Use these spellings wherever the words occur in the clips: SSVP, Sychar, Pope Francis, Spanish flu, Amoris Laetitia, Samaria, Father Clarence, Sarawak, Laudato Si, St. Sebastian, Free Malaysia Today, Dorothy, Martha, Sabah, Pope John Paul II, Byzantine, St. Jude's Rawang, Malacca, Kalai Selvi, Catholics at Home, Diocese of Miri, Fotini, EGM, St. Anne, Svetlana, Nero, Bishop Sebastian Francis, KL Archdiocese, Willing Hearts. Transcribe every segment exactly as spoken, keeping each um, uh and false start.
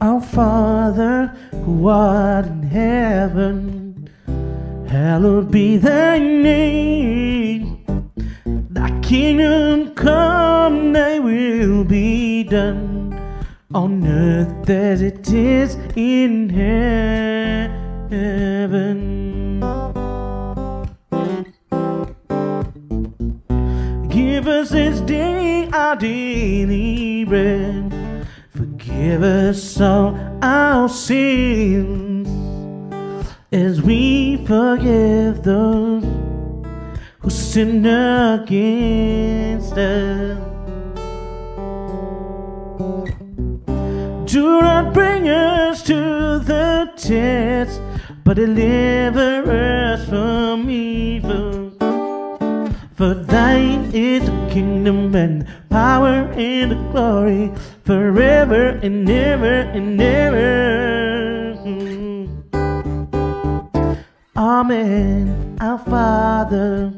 Our Father, who art in heaven, hallowed be thy name. Thy kingdom come, thy will be done, on earth as it is in heaven. Give us this day our daily bread. Forgive us all our sins, as we forgive those who sin against us. Do not bring us to the test, but deliver us from evil. For thine is the kingdom and power and the glory, forever and ever and ever. Amen. Our Father,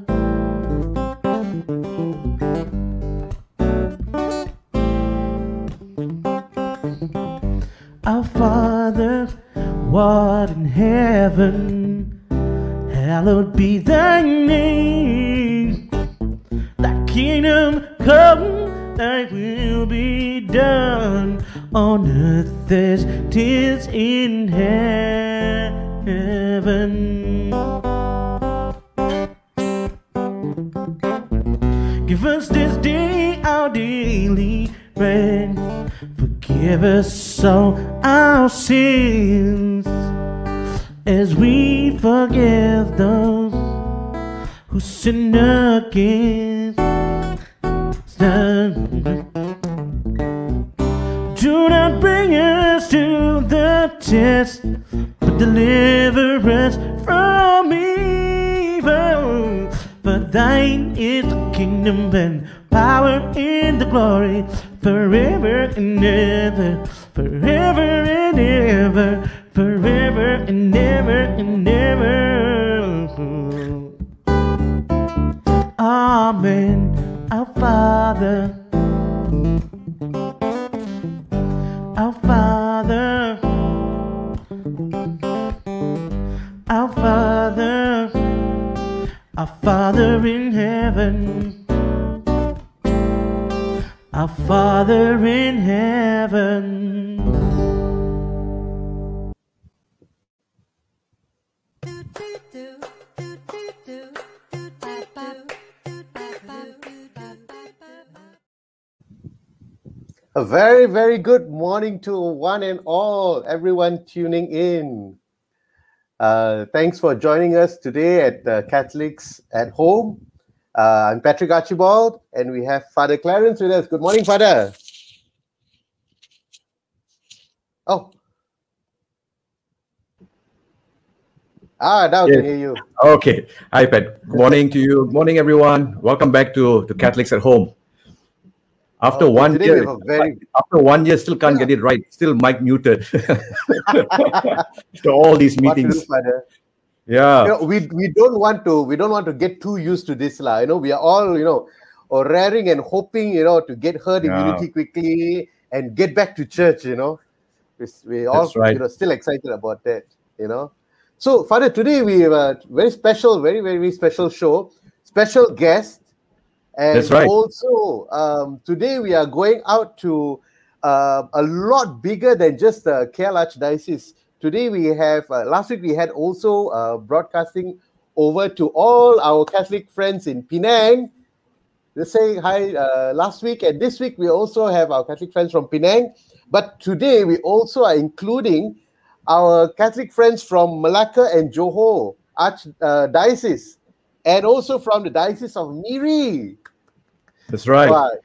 our Father, who art in heaven, hallowed be thy name. Kingdom come, thy will be done, on earth as 'tis in heaven. Give us this day our daily bread. Forgive us all our sins, as we forgive those who sin against us. Do not bring us to the test, but deliver us from evil. For thine is the kingdom and power and the glory, forever and ever, forever and ever, forever and ever and ever. Amen. Our Father, our Father, our Father, our Father in heaven, our Father in heaven. A very, very good morning to one and all, everyone tuning in. Uh, thanks for joining us today at uh, Catholics at Home. Uh, I'm Patrick Archibald, and we have Father Clarence with us. Good morning, Father. Oh. Ah, now I yes. can hear you. Okay. Hi, Pat. Good morning to you. Good morning, everyone. Welcome back to, to Catholics at Home. After, oh, one year, very... after one year, still can't yeah. get it right. Still mic muted. After all these meetings. Yeah. You know, we we don't want to we don't want to get too used to this, lah. You know, we are all, you know, raring and hoping, you know, to get herd immunity yeah. quickly and get back to church, you know. We're all right. you know, still excited about that, you know. So, Father, today we have a very special, very, very special show, special guest. And That's right. also, um, today we are going out to uh, a lot bigger than just the K L Archdiocese. Today we have, uh, last week we had also uh, broadcasting over to all our Catholic friends in Penang. They're saying hi uh, last week, and this week we also have our Catholic friends from Penang. But today we also are including our Catholic friends from Malacca and Johor Archdiocese. Uh, And also from the Diocese of Miri. That's right. But,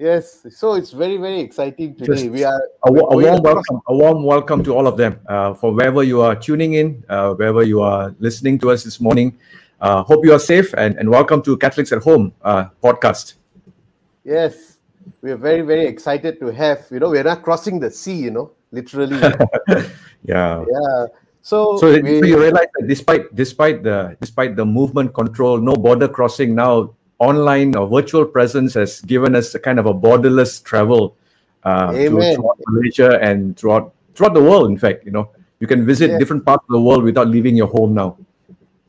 yes. So it's very, very exciting today. Just we are a, a warm welcome. A warm welcome to all of them. Uh, for wherever you are tuning in, uh, wherever you are listening to us this morning. Uh, hope you are safe, and, and welcome to Catholics at Home uh, podcast. Yes, we are very, very excited to have. You know, we are not crossing the sea. You know, literally. yeah. Yeah. So, so we, you realize that despite despite the despite the movement control, no border crossing now, online or virtual presence has given us a kind of a borderless travel uh, throughout Malaysia and throughout throughout the world. In fact, you know, you can visit yeah. different parts of the world without leaving your home now.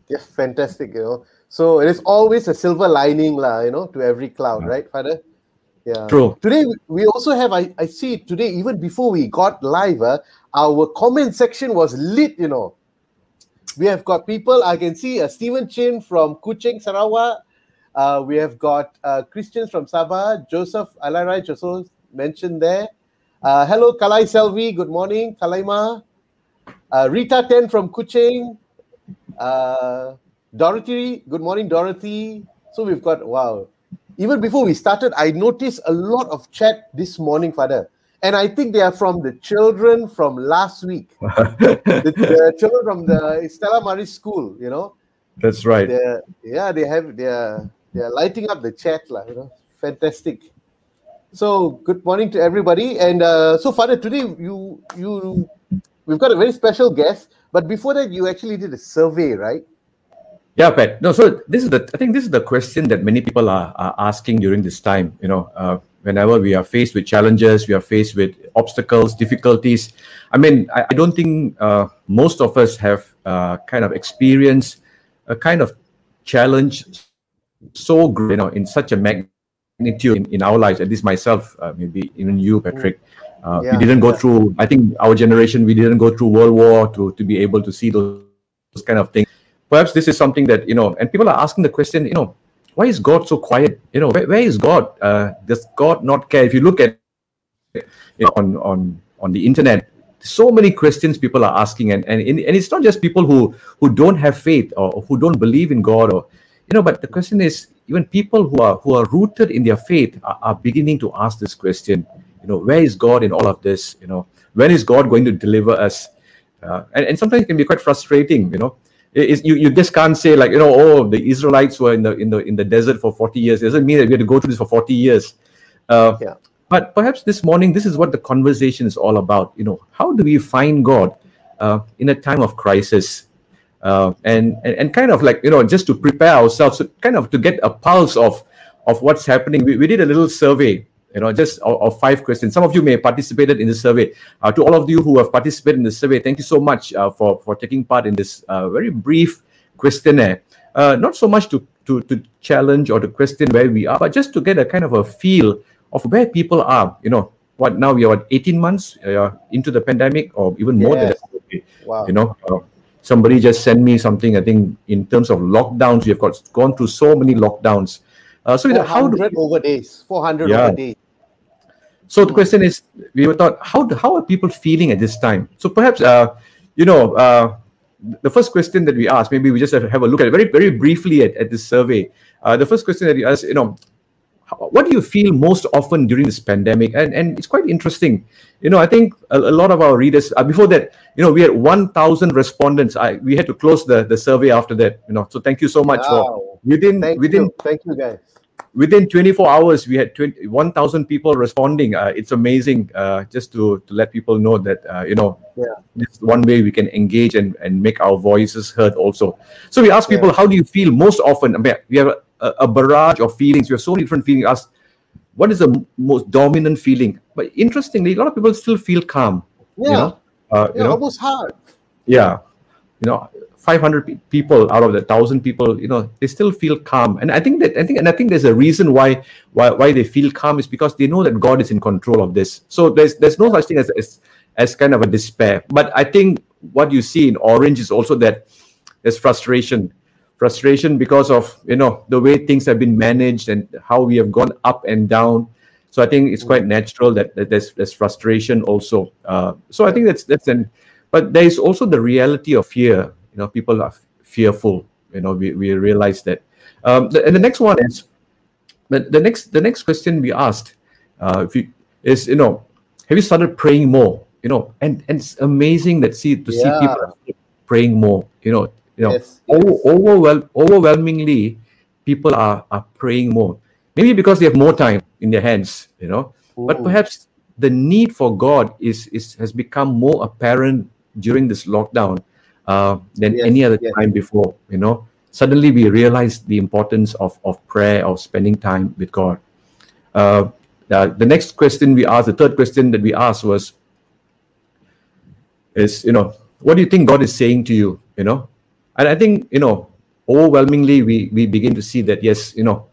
Yes, fantastic. You know, so there's always a silver lining, lah. You know, to every cloud, yeah. right, Father? Yeah. True. Today we also have. I, I see today even before we got live, uh, our comment section was lit. You know, we have got people. I can see a uh, Stephen Chin from Kuching, Sarawak. Uh, we have got uh, Christians from Sabah, Joseph Alarai, Joseph mentioned there. Uh, hello, Kalai Selvi, good morning, Kalaima. Uh, Rita Ten from Kuching. Uh, Dorothy, good morning, Dorothy. So we've got, wow. Even before we started, I noticed a lot of chat this morning, Father. And I think they are from the children from last week. the, the children from the Stella Maris School, you know. That's right. They're, yeah, they have, they're... They are lighting up the chat, lah. You know, fantastic. So, good morning to everybody. And uh, so, Father, today you you we've got a very special guest. But before that, you actually did a survey, right? Yeah, Pat. No, so this is the I think this is the question that many people are, are asking during this time. You know, uh, whenever we are faced with challenges, we are faced with obstacles, difficulties. I mean, I, I don't think uh, most of us have uh, kind of experienced a kind of challenge so great, you know, in such a magnitude in, in our lives, at least myself, uh, maybe even you, Patrick. Uh, yeah, we didn't go yeah. through, I think our generation, we didn't go through World War to, to be able to see those, those kind of things. Perhaps this is something that, you know, and people are asking the question, you know, why is God so quiet? You know, where, where is God? Uh, does God not care? If you look at, you know, on, on, on the internet, so many questions people are asking, and, and, and it's not just people who, who don't have faith or who don't believe in God or, you know, but the question is, even people who are who are rooted in their faith are, are beginning to ask this question. You know, where is God in all of this? You know, when is God going to deliver us? Uh, and, and sometimes it can be quite frustrating. You know, it, you you just can't say like, you know, oh, the Israelites were in the in the in the desert for forty years. It doesn't mean that we have to go through this for forty years. Uh, yeah. But perhaps this morning, this is what the conversation is all about. You know, how do we find God uh, in a time of crisis? Uh, and, and and kind of like, you know, just to prepare ourselves, so kind of to get a pulse of of what's happening. We, we did a little survey, you know, just of, of five questions. Some of you may have participated in the survey. Uh, to all of you who have participated in the survey, thank you so much uh, for for taking part in this uh, very brief questionnaire. Uh, not so much to, to to challenge or to question where we are, but just to get a kind of a feel of where people are. You know, what now we are eighteen months uh, into the pandemic, or even more yes. than that. Wow. You know. Uh, Somebody just sent me something. I think in terms of lockdowns, we have got gone through so many lockdowns. Uh, so how do we, over days, four hundred yeah. over days. So the question is, we were thought, how do, how are people feeling at this time? So perhaps, uh, you know, uh, the first question that we asked, maybe we just have, have a look at it very very briefly at, at this survey. Uh, the first question that we asked, you know, what do you feel most often during this pandemic? And and it's quite interesting. You know, I think a, a lot of our readers, uh, before that, you know, we had one thousand respondents. I We had to close the, the survey after that, you know. So thank you so much. Wow. For within, thank within, you. Thank you guys. Within twenty-four hours, we had one thousand people responding. Uh, it's amazing uh, just to, to let people know that, uh, you know, yeah. this is one way we can engage and, and make our voices heard also. So we ask people, yeah. how do you feel most often? I mean, we have a, a barrage of feelings. We have so many different feelings. Ask, what is the most dominant feeling? But interestingly, a lot of people still feel calm. Yeah, you know? uh, yeah you know? Almost hard. Yeah, you know. five hundred pe people out of the thousand people, you know, they still feel calm, and I think that I think and I think there's a reason why why why they feel calm is because they know that God is in control of this. So there's there's no such thing as as, as kind of a despair. But I think what you see in orange is also that there's frustration, frustration because of, you know, the way things have been managed and how we have gone up and down. So I think it's quite natural that, that there's there's frustration also. Uh, so I think that's that's an, but there is also the reality of fear. You know, people are fearful. You know, we, we realize that. Um, the, and the next one is, the, the next the next question we asked uh, if you, is, you know, have you started praying more? You know, and, and it's amazing that see to yeah. see people praying more. You know, you know, yes, yes. Overwhel overwhelmingly, people are are praying more. Maybe because they have more time in their hands. You know, ooh. But perhaps the need for God is is has become more apparent during this lockdown. Uh, than yes, any other yes. time before, you know. suddenly we realized the importance of, of prayer, of spending time with God. Uh, uh, the next question we asked, the third question that we asked was, is, you know, what do you think God is saying to you, you know? And I think, you know, overwhelmingly, we, we begin to see that, yes, you know,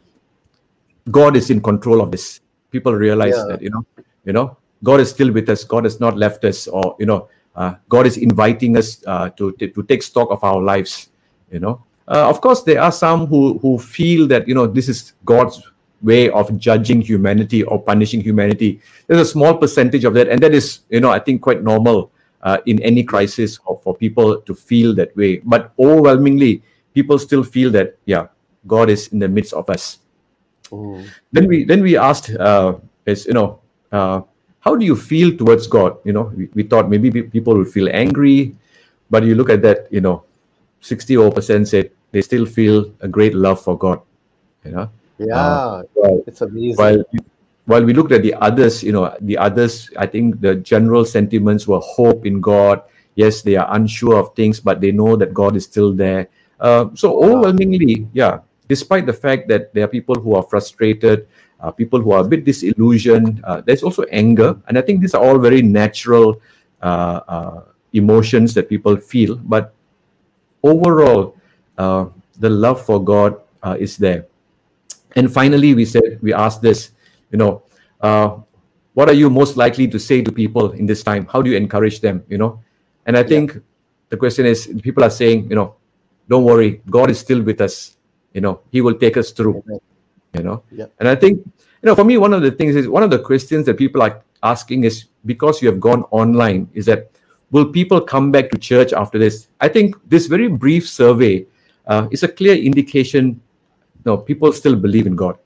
God is in control of this. People realize yeah. that, you know, you know, God is still with us. God has not left us, or, you know, uh, God is inviting us uh, to, to, to take stock of our lives, you know. Uh, of course, there are some who, who feel that, you know, this is God's way of judging humanity or punishing humanity. There's a small percentage of that. And that is, you know, I think quite normal uh, in any crisis or for people to feel that way. But overwhelmingly, people still feel that, yeah, God is in the midst of us. Oh. Then we then we asked, uh, is, you know, uh, how do you feel towards God? You know, we, we thought maybe people will feel angry. But you look at that, you know, sixty over percent said, they still feel a great love for God, you know. Yeah, uh, well, it's amazing. While, while we looked at the others, you know, the others, I think the general sentiments were hope in God. Yes, they are unsure of things, but they know that God is still there. Uh, so overwhelmingly, yeah, despite the fact that there are people who are frustrated, uh, people who are a bit disillusioned, uh, there's also anger. And I think these are all very natural uh, uh, emotions that people feel. But overall, Uh, the love for God uh, is there. And finally, we said, we asked this, you know, uh, what are you most likely to say to people in this time? How do you encourage them, you know? And I think yeah. the question is, people are saying, you know, don't worry, God is still with us, you know, he will take us through, you know? Yeah. And I think, you know, for me, one of the things is, one of the questions that people are asking is, because you have gone online, is that, will people come back to church after this? I think this very brief survey Uh, it's a clear indication, no, people still believe in God,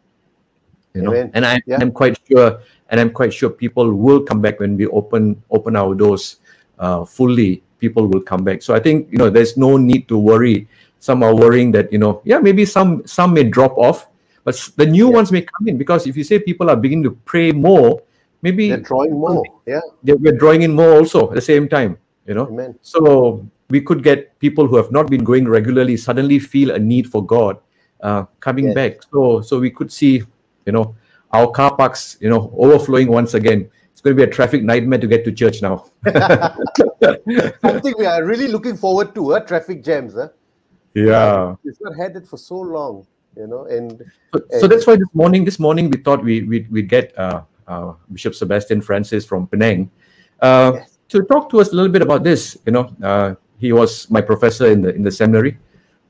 you know, Amen. and I, yeah. I'm quite sure, and I'm quite sure people will come back when we open open our doors uh, fully. People will come back, so I think you know there's no need to worry. Some are worrying that you know, yeah, maybe some some may drop off, but the new yeah. ones may come in, because if you say people are beginning to pray more, maybe they're drawing more, yeah, they're, we're drawing in more also at the same time, you know. Amen. So we could get people who have not been going regularly suddenly feel a need for God uh, coming yes. back. So, so we could see, you know, our car parks, you know, overflowing once again. It's going to be a traffic nightmare to get to church now. Something we are really looking forward to, uh, traffic jams. Huh? Yeah. We've not had it for so long, you know. And so, and so that's why this morning, this morning we thought we, we, we'd get uh, uh, Bishop Sebastian Francis from Penang uh, yes. to talk to us a little bit about this, you know. Uh, He was my professor in the in the seminary,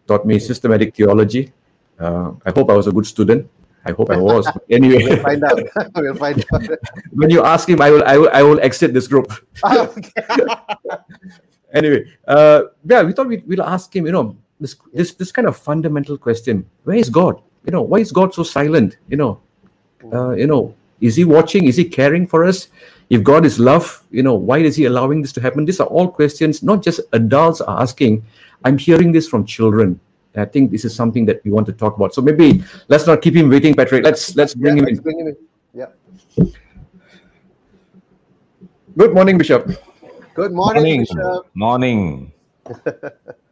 taught me systematic theology. Uh, I hope I was a good student. I hope I was. But anyway, we'll find out. We'll find out. When you ask him, I will I will I will exit this group. Oh, okay. Anyway, uh, yeah, we thought we we'll ask him. You know, this this this kind of fundamental question: where is God? You know, why is God so silent? You know, uh, you know, is He watching? Is He caring for us? If God is love, you know, why is he allowing this to happen? These are all questions, not just adults are asking. I'm hearing this from children. I think this is something that we want to talk about. So maybe let's not keep him waiting, Patrick. Let's let's bring, yeah, him, let's in. bring him in. Yeah. Good morning, Bishop. Good morning, morning. Bishop. Morning.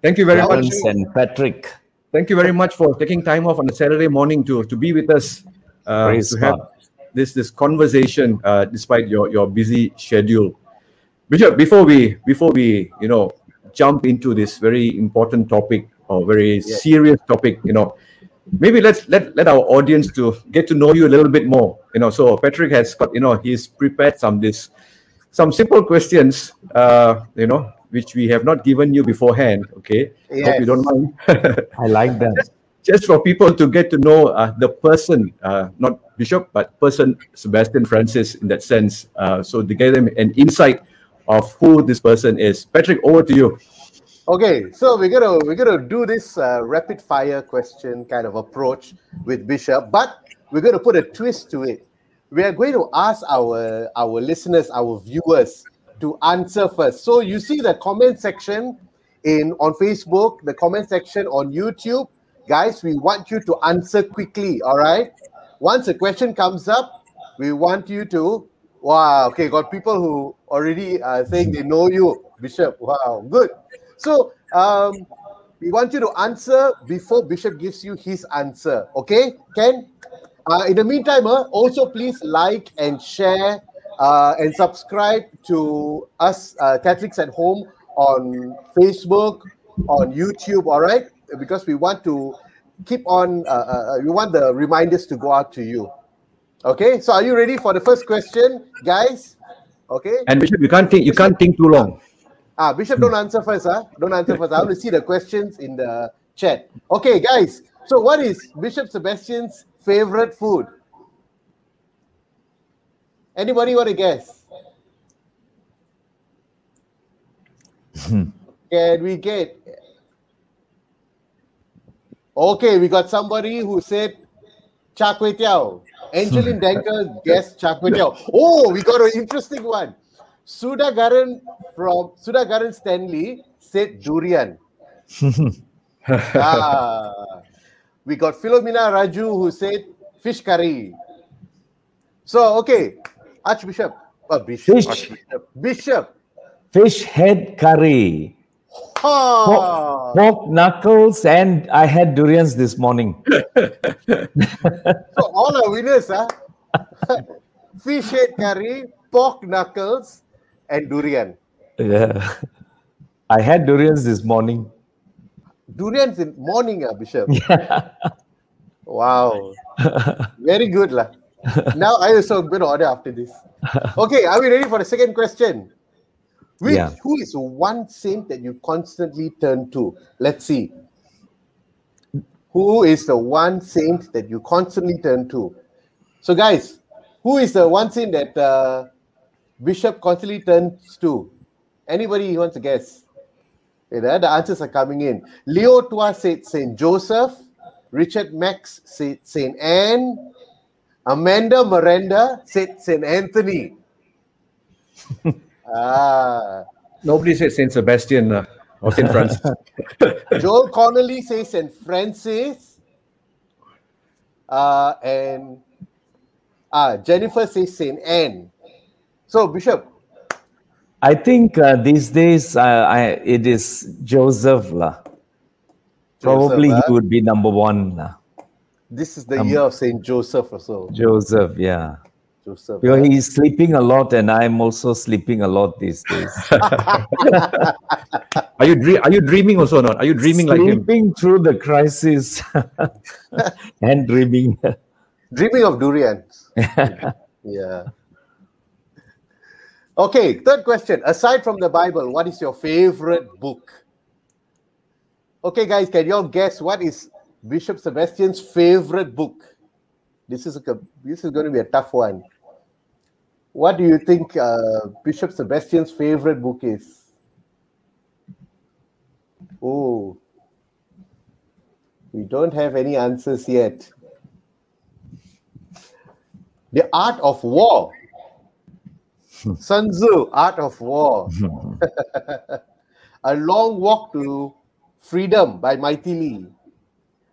Thank you very Clarence much. And Patrick. Thank you very much for taking time off on a Saturday morning to, to be with us. Uh, Praise God. This this conversation, uh, despite your, your busy schedule, Bishop. Before we before we you know jump into this very important topic or very yes. serious topic, you know, maybe let's let let our audience to get to know you a little bit more. You know, so Patrick has got you know he's prepared some this some simple questions. Uh, you know, which we have not given you beforehand. Okay, yes. I hope you don't mind. I like that. Just for people to get to know uh, the person, uh, not Bishop, but person Sebastian Francis in that sense. Uh, so to get them an insight of who this person is. Patrick, over to you. Okay, so we're gonna we're gonna do this uh, rapid fire question kind of approach with Bishop, but we're gonna put a twist to it. We are going to ask our our listeners, our viewers, to answer first. So you see the comment section in on Facebook, the comment section on YouTube. Guys, we want you to answer quickly, all right? Once a question comes up, we want you to... Wow, okay, got people who already uh, saying they know you, Bishop. Wow, good. So, um, We want you to answer before Bishop gives you his answer. Okay, Ken? Uh, in the meantime, uh, also please like and share uh, and subscribe to us, uh, Catholics at Home, on Facebook, on YouTube, all right? Because we want to keep on, uh, uh, we want the reminders to go out to you. Okay, so are you ready for the first question, guys? Okay. And Bishop, you can't think, you can't think too long. Ah, Bishop, don't answer first, huh? Don't answer first. I want to see the questions in the chat. Okay, guys. So what is Bishop Sebastian's favorite food? Anybody want to guess? Can we get? Okay, we got somebody who said Char Kway Teow. Angeline Denker guessed Char Kway Teow. Oh, we got an interesting one. Sudagaran from Sudagaran Stanley said durian. Ah, we got Philomena Raju who said fish curry. So okay, Archbishop, uh, Bishop, fish. Archbishop, Bishop, fish head curry, oh. pork, pork knuckles, and I had durians this morning. So all our winners, huh? Fish head curry, pork knuckles, and durian. Yeah, I had durians this morning. Durians in morning, uh, Bishop. Yeah. Wow. Very good. La. Now I also going to order after this. Okay, are we ready for the second question? Which, yeah. Who is one saint that you constantly turn to? Let's see. Who is the one saint that you constantly turn to? So guys, who is the one saint that uh, Bishop constantly turns to? Anybody wants to guess? The answers are coming in. Leo Tua said Saint Joseph. Richard Max said Saint Anne. Amanda Miranda said Saint Anthony. Ah. Nobody said Saint Sebastian uh, or Saint Francis. Joel Connolly says Saint Francis. Uh, and uh, Jennifer says Saint Anne. So, Bishop, I think uh, these days uh, I, it is Joseph lah. Probably Joseph, he would be number one lah. This is the um, year of Saint Joseph or so. Joseph, yeah. Joseph. Because yeah. He's sleeping a lot, and I'm also sleeping a lot these days. Are you dream? Are you dreaming also or not? Are you dreaming sleeping like him? Sleeping through the crisis and dreaming. Dreaming of durians. Yeah. Okay, third question. Aside from the Bible, what is your favorite book? Okay, guys, can you all guess what is Bishop Sebastian's favorite book? This is a, this is going to be a tough one. What do you think uh, Bishop Sebastian's favorite book is? Oh, we don't have any answers yet. The Art of War. Sun Tzu, Art of War. A Long Walk to Freedom by Mighty Lee.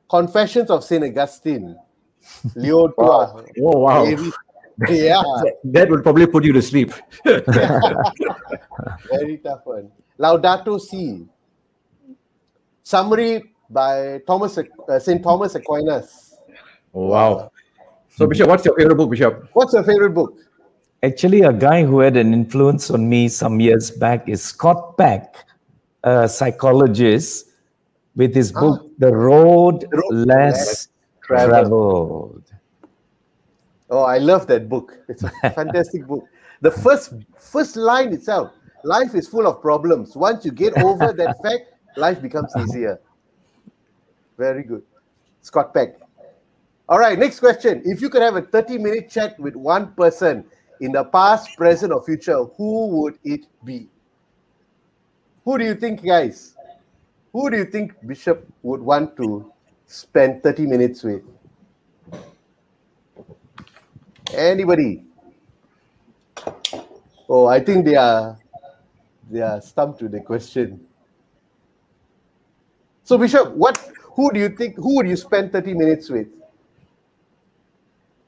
Confessions of Saint Augustine. Leo Tua. Oh, wow. Yeah. That would probably put you to sleep. Very tough one. Laudato Si. Summary by Thomas uh, Saint Thomas Aquinas. Wow. So, Bishop, what's your favorite book, Bishop? What's your favorite book? Actually, a guy who had an influence on me some years back is Scott Peck, a psychologist, with his ah. book, The Road, the Road Less Traveled. Traveled. Oh, I love that book. It's a fantastic book. The first, first line itself, life is full of problems. Once you get over that fact, life becomes easier. Very good. Scott Peck. All right, next question. If you could have a thirty-minute chat with one person, in the past, present, or future, who would it be? Who do you think, guys? Who do you think Bishop would want to spend thirty minutes with? Anybody? Oh, I think they are they are stumped with the question. So, Bishop, what? Who do you think? Who would you spend thirty minutes with?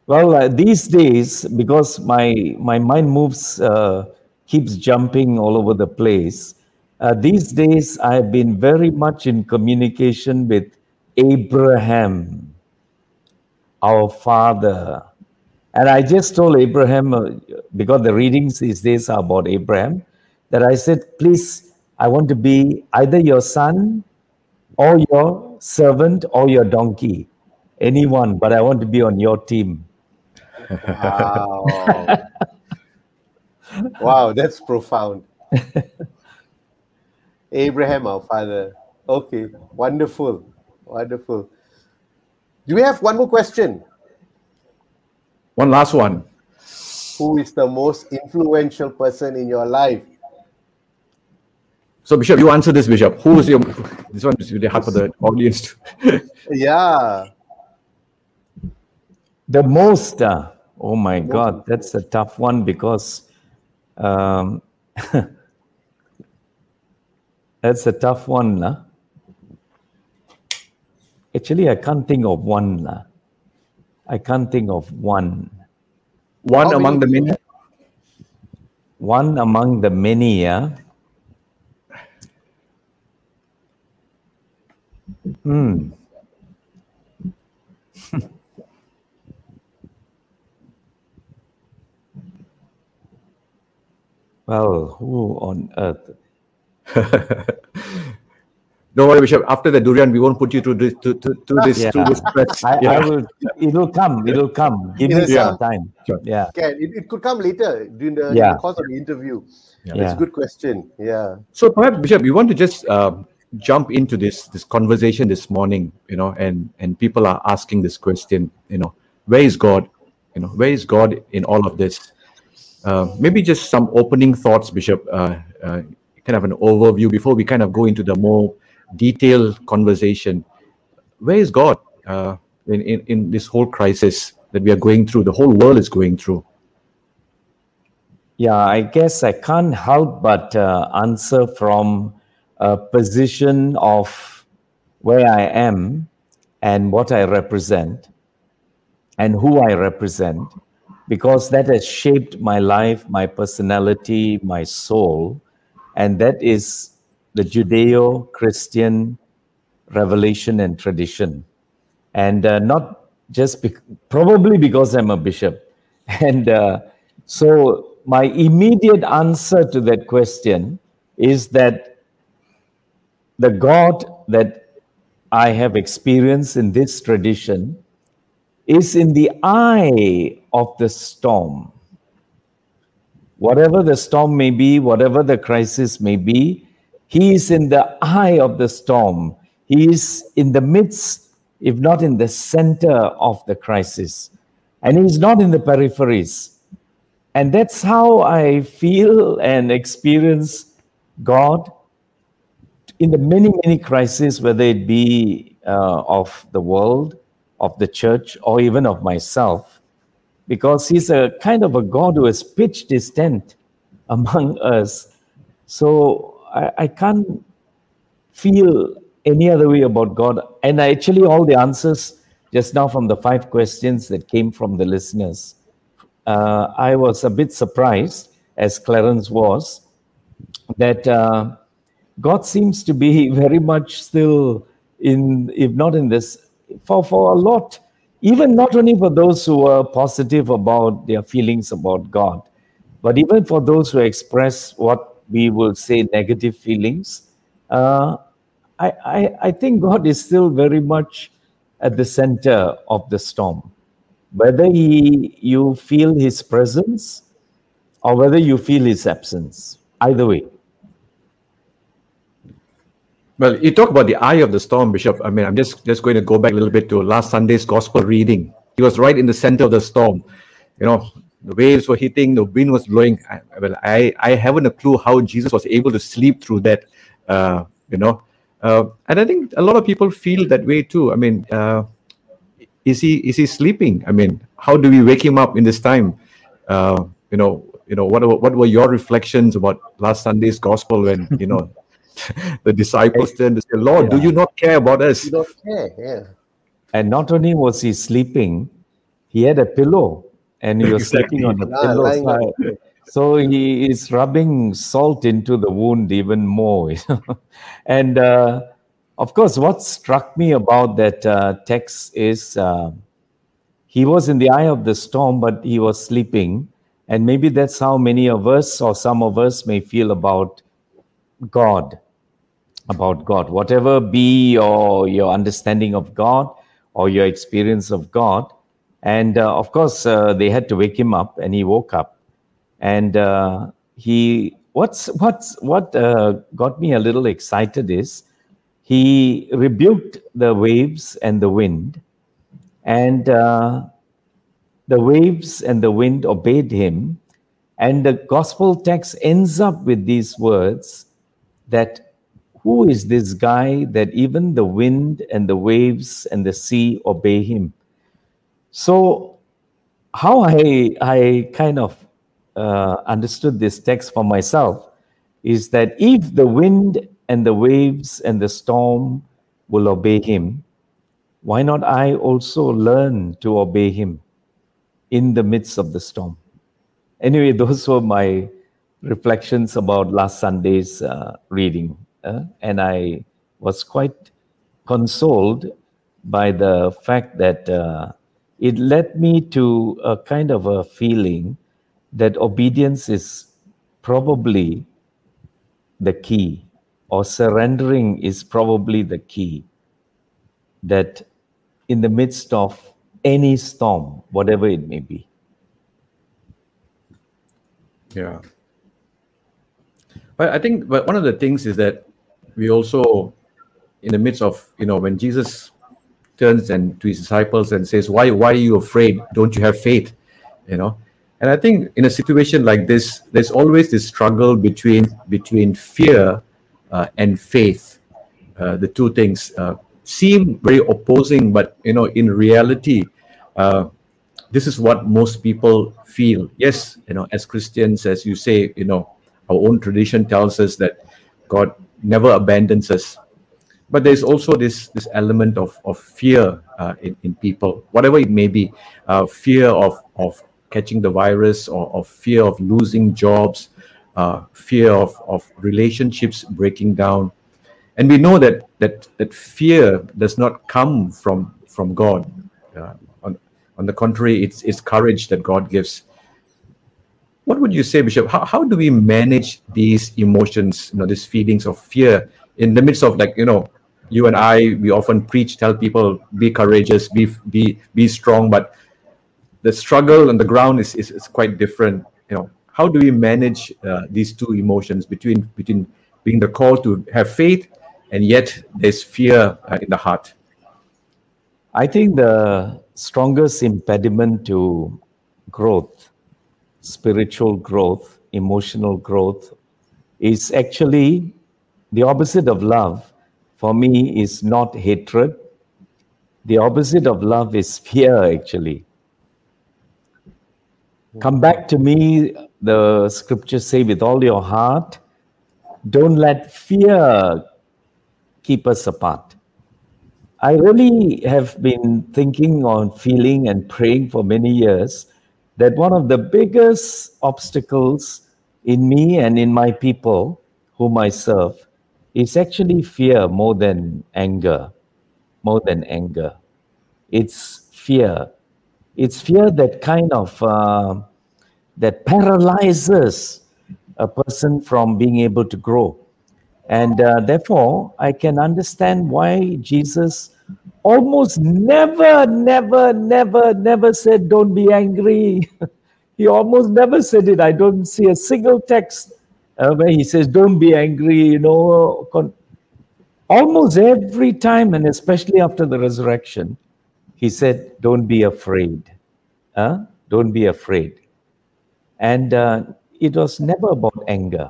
Well, uh, these days, because my my mind moves, uh, keeps jumping all over the place, Uh, these days, I have been very much in communication with Abraham, our father. And I just told Abraham, uh, because the readings these days are about Abraham, that I said, please, I want to be either your son or your servant or your donkey, anyone, but I want to be on your team. Wow. Wow, that's profound. Abraham, our father. Okay, wonderful, wonderful. Do we have one more question? One last one. Who is the most influential person in your life? So, Bishop, you answer this, Bishop. Who is your... This one is really hard for the audience. Yeah. The most... Uh, oh, my most God, that's a tough one because... Um, that's a tough one. La. Actually, I can't think of one. La. I can't think of one. One How among many? the many? One among the many, yeah. Hmm. Well, who on earth? Don't worry, Bishop. After the durian, we won't put you through this. To, to, to this, yeah. to this stress. I, yeah. I will. It'll come. It'll come. Give me some time. Sure. Yeah. Okay. It, it could come later during the, yeah. the course of the interview. Yeah. That's yeah. a good question. Yeah. So perhaps, Bishop, you want to just uh, jump into this this conversation this morning, you know, and and people are asking this question, you know, where is God? You know, where is God in all of this? Uh, maybe just some opening thoughts, Bishop. Uh, uh, kind of an overview before we kind of go into the more detailed conversation. Where is God uh, in, in, in this whole crisis that we are going through, the whole world is going through? Yeah, I guess I can't help but uh, answer from a position of where I am and what I represent and who I represent, because that has shaped my life, my personality, my soul, and that is the Judeo-Christian revelation and tradition. And uh, not just, be probably because I'm a bishop. And uh, so my immediate answer to that question is that the God that I have experienced in this tradition is in the eye of the storm. Whatever the storm may be, whatever the crisis may be, He is in the eye of the storm. He is in the midst, if not in the center of the crisis. And He's not in the peripheries. And that's how I feel and experience God in the many, many crises, whether it be uh, of the world, of the church, or even of myself. Because He's a kind of a God who has pitched His tent among us. So I, I can't feel any other way about God. And actually, all the answers just now from the five questions that came from the listeners, uh, I was a bit surprised, as Clarence was, that uh, God seems to be very much still in, if not in this, for, for a lot, even not only for those who are positive about their feelings about God, but even for those who express what we will say negative feelings. Uh, I, I, I think God is still very much at the center of the storm. Whether he, you feel His presence or whether you feel His absence, either way. Well, you talk about the eye of the storm, Bishop. I mean, I'm just, just going to go back a little bit to last Sunday's gospel reading. He was right in the center of the storm. You know, the waves were hitting, the wind was blowing. I, well, I, I haven't a clue how Jesus was able to sleep through that, uh, you know. Uh, and I think a lot of people feel that way too. I mean, uh, is he is he sleeping? I mean, how do we wake him up in this time? Uh, you know, you know, what what were your reflections about last Sunday's gospel when you know the disciples turned to say, "Lord, yeah. do you not care about us?" You don't care, yeah. And not only was he sleeping, he had a pillow. And he was exactly. sitting on the pillow. So he is rubbing salt into the wound even more. You know? And uh, of course, what struck me about that uh, text is uh, he was in the eye of the storm, but he was sleeping. And maybe that's how many of us or some of us may feel about God, about God. Whatever be your, your understanding of God or your experience of God. And uh, of course, uh, they had to wake him up, and he woke up. And uh, he, what's what's what uh, got me a little excited is he rebuked the waves and the wind, and uh, the waves and the wind obeyed him. And the gospel text ends up with these words that who is this guy that even the wind and the waves and the sea obey him? So how I I kind of uh, understood this text for myself is that if the wind and the waves and the storm will obey him, why not I also learn to obey him in the midst of the storm? Anyway, those were my reflections about last Sunday's uh, reading. Uh, and I was quite consoled by the fact that uh, it led me to a kind of a feeling that obedience is probably the key, or surrendering is probably the key, that in the midst of any storm, whatever it may be. Yeah. But I think but one of the things is that we also, in the midst of, you know, when Jesus turns and to his disciples and says, why why are you afraid? Don't you have faith? You know, and I think in a situation like this, there's always this struggle between between fear uh, and faith. Uh, the two things uh, seem very opposing, but you know, in reality, uh, this is what most people feel. Yes, you know, as Christians, as you say, you know, our own tradition tells us that God never abandons us. But there's also this this element of of fear uh, in in people, whatever it may be, uh, fear of of catching the virus, or of fear of losing jobs, uh, fear of of relationships breaking down, and we know that that that fear does not come from from God. Uh, on on the contrary, it's it's courage that God gives. What would you say, Bishop? How how do we manage these emotions, you know, these feelings of fear in the midst of, like, you know? You and I, we often preach, tell people, be courageous, be be be strong. But the struggle on the ground is is, is quite different. You know, how do we manage uh, these two emotions between between being the call to have faith, and yet there's fear uh, in the heart? I think the strongest impediment to growth, spiritual growth, emotional growth, is actually the opposite of love. For me, is not hatred. The opposite of love is fear, actually. Come back to me, the scriptures say, with all your heart. Don't let fear keep us apart. I really have been thinking on feeling and praying for many years that one of the biggest obstacles in me and in my people whom I serve, it's actually fear more than anger, more than anger. It's fear. It's fear that kind of, uh, that paralyzes a person from being able to grow. And uh, therefore, I can understand why Jesus almost never, never, never, never said, don't be angry. He almost never said it. I don't see a single text Uh, where he says, don't be angry, you know. Con- Almost every time, and especially after the resurrection, he said, don't be afraid. Huh? Don't be afraid. And uh, it was never about anger.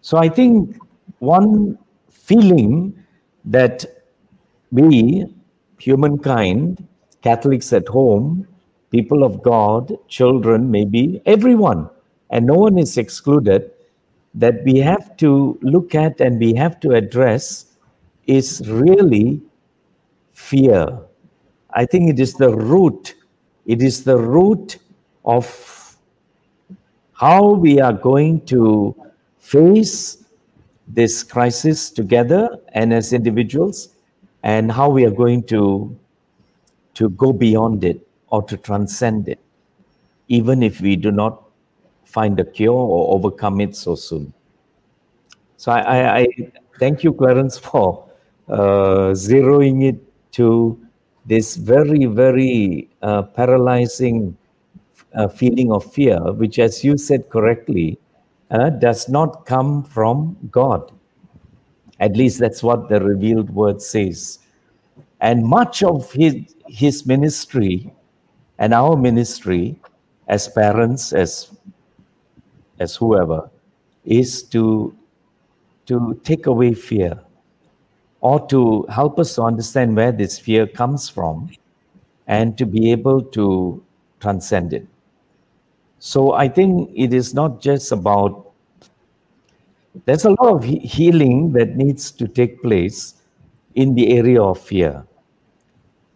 So I think one feeling that we, humankind, Catholics at home, people of God, children, maybe, everyone, and no one is excluded, that we have to look at and we have to address is really fear. I think it is the root. It is the root of how we are going to face this crisis together and as individuals, and how we are going to, to go beyond it or to transcend it, even if we do not find a cure or overcome it so soon. So I, I, I thank you, Clarence, for uh, zeroing it to this very, very uh, paralyzing uh, feeling of fear, which, as you said correctly, uh, does not come from God. At least that's what the revealed word says. And much of his, his ministry and our ministry as parents, as, as whoever, is to, to take away fear, or to help us to understand where this fear comes from and to be able to transcend it. So I think it is not just about, there's a lot of healing that needs to take place in the area of fear.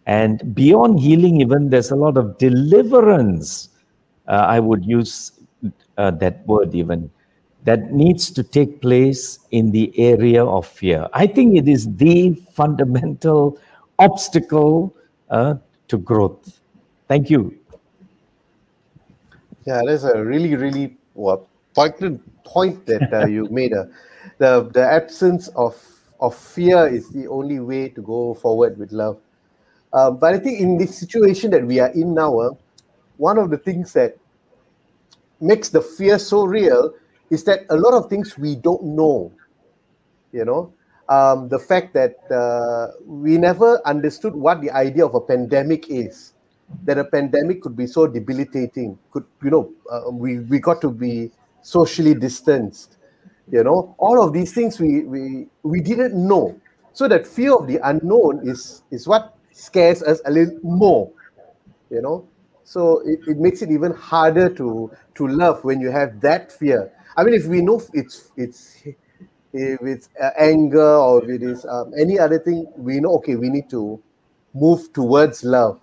And beyond healing even, there's a lot of deliverance, uh, I would use uh, that word even, that needs to take place in the area of fear. I think it is the fundamental obstacle uh, to growth. Thank you. Yeah, that's a really, really well, poignant point that uh, you made. Uh, the, the absence of, of fear is the only way to go forward with love. Uh, but I think in this situation that we are in now, uh, one of the things that makes the fear so real is that a lot of things we don't know, you know. Um, the fact that uh, we never understood what the idea of a pandemic is, that a pandemic could be so debilitating, could, you know, uh, we, we got to be socially distanced, you know. All of these things we, we, we didn't know. So that fear of the unknown is, is what scares us a little more, you know. So it, it makes it even harder to, to love when you have that fear. I mean, if we know it's it's if it's uh, anger, or if it is um, any other thing, we know, okay, we need to move towards love.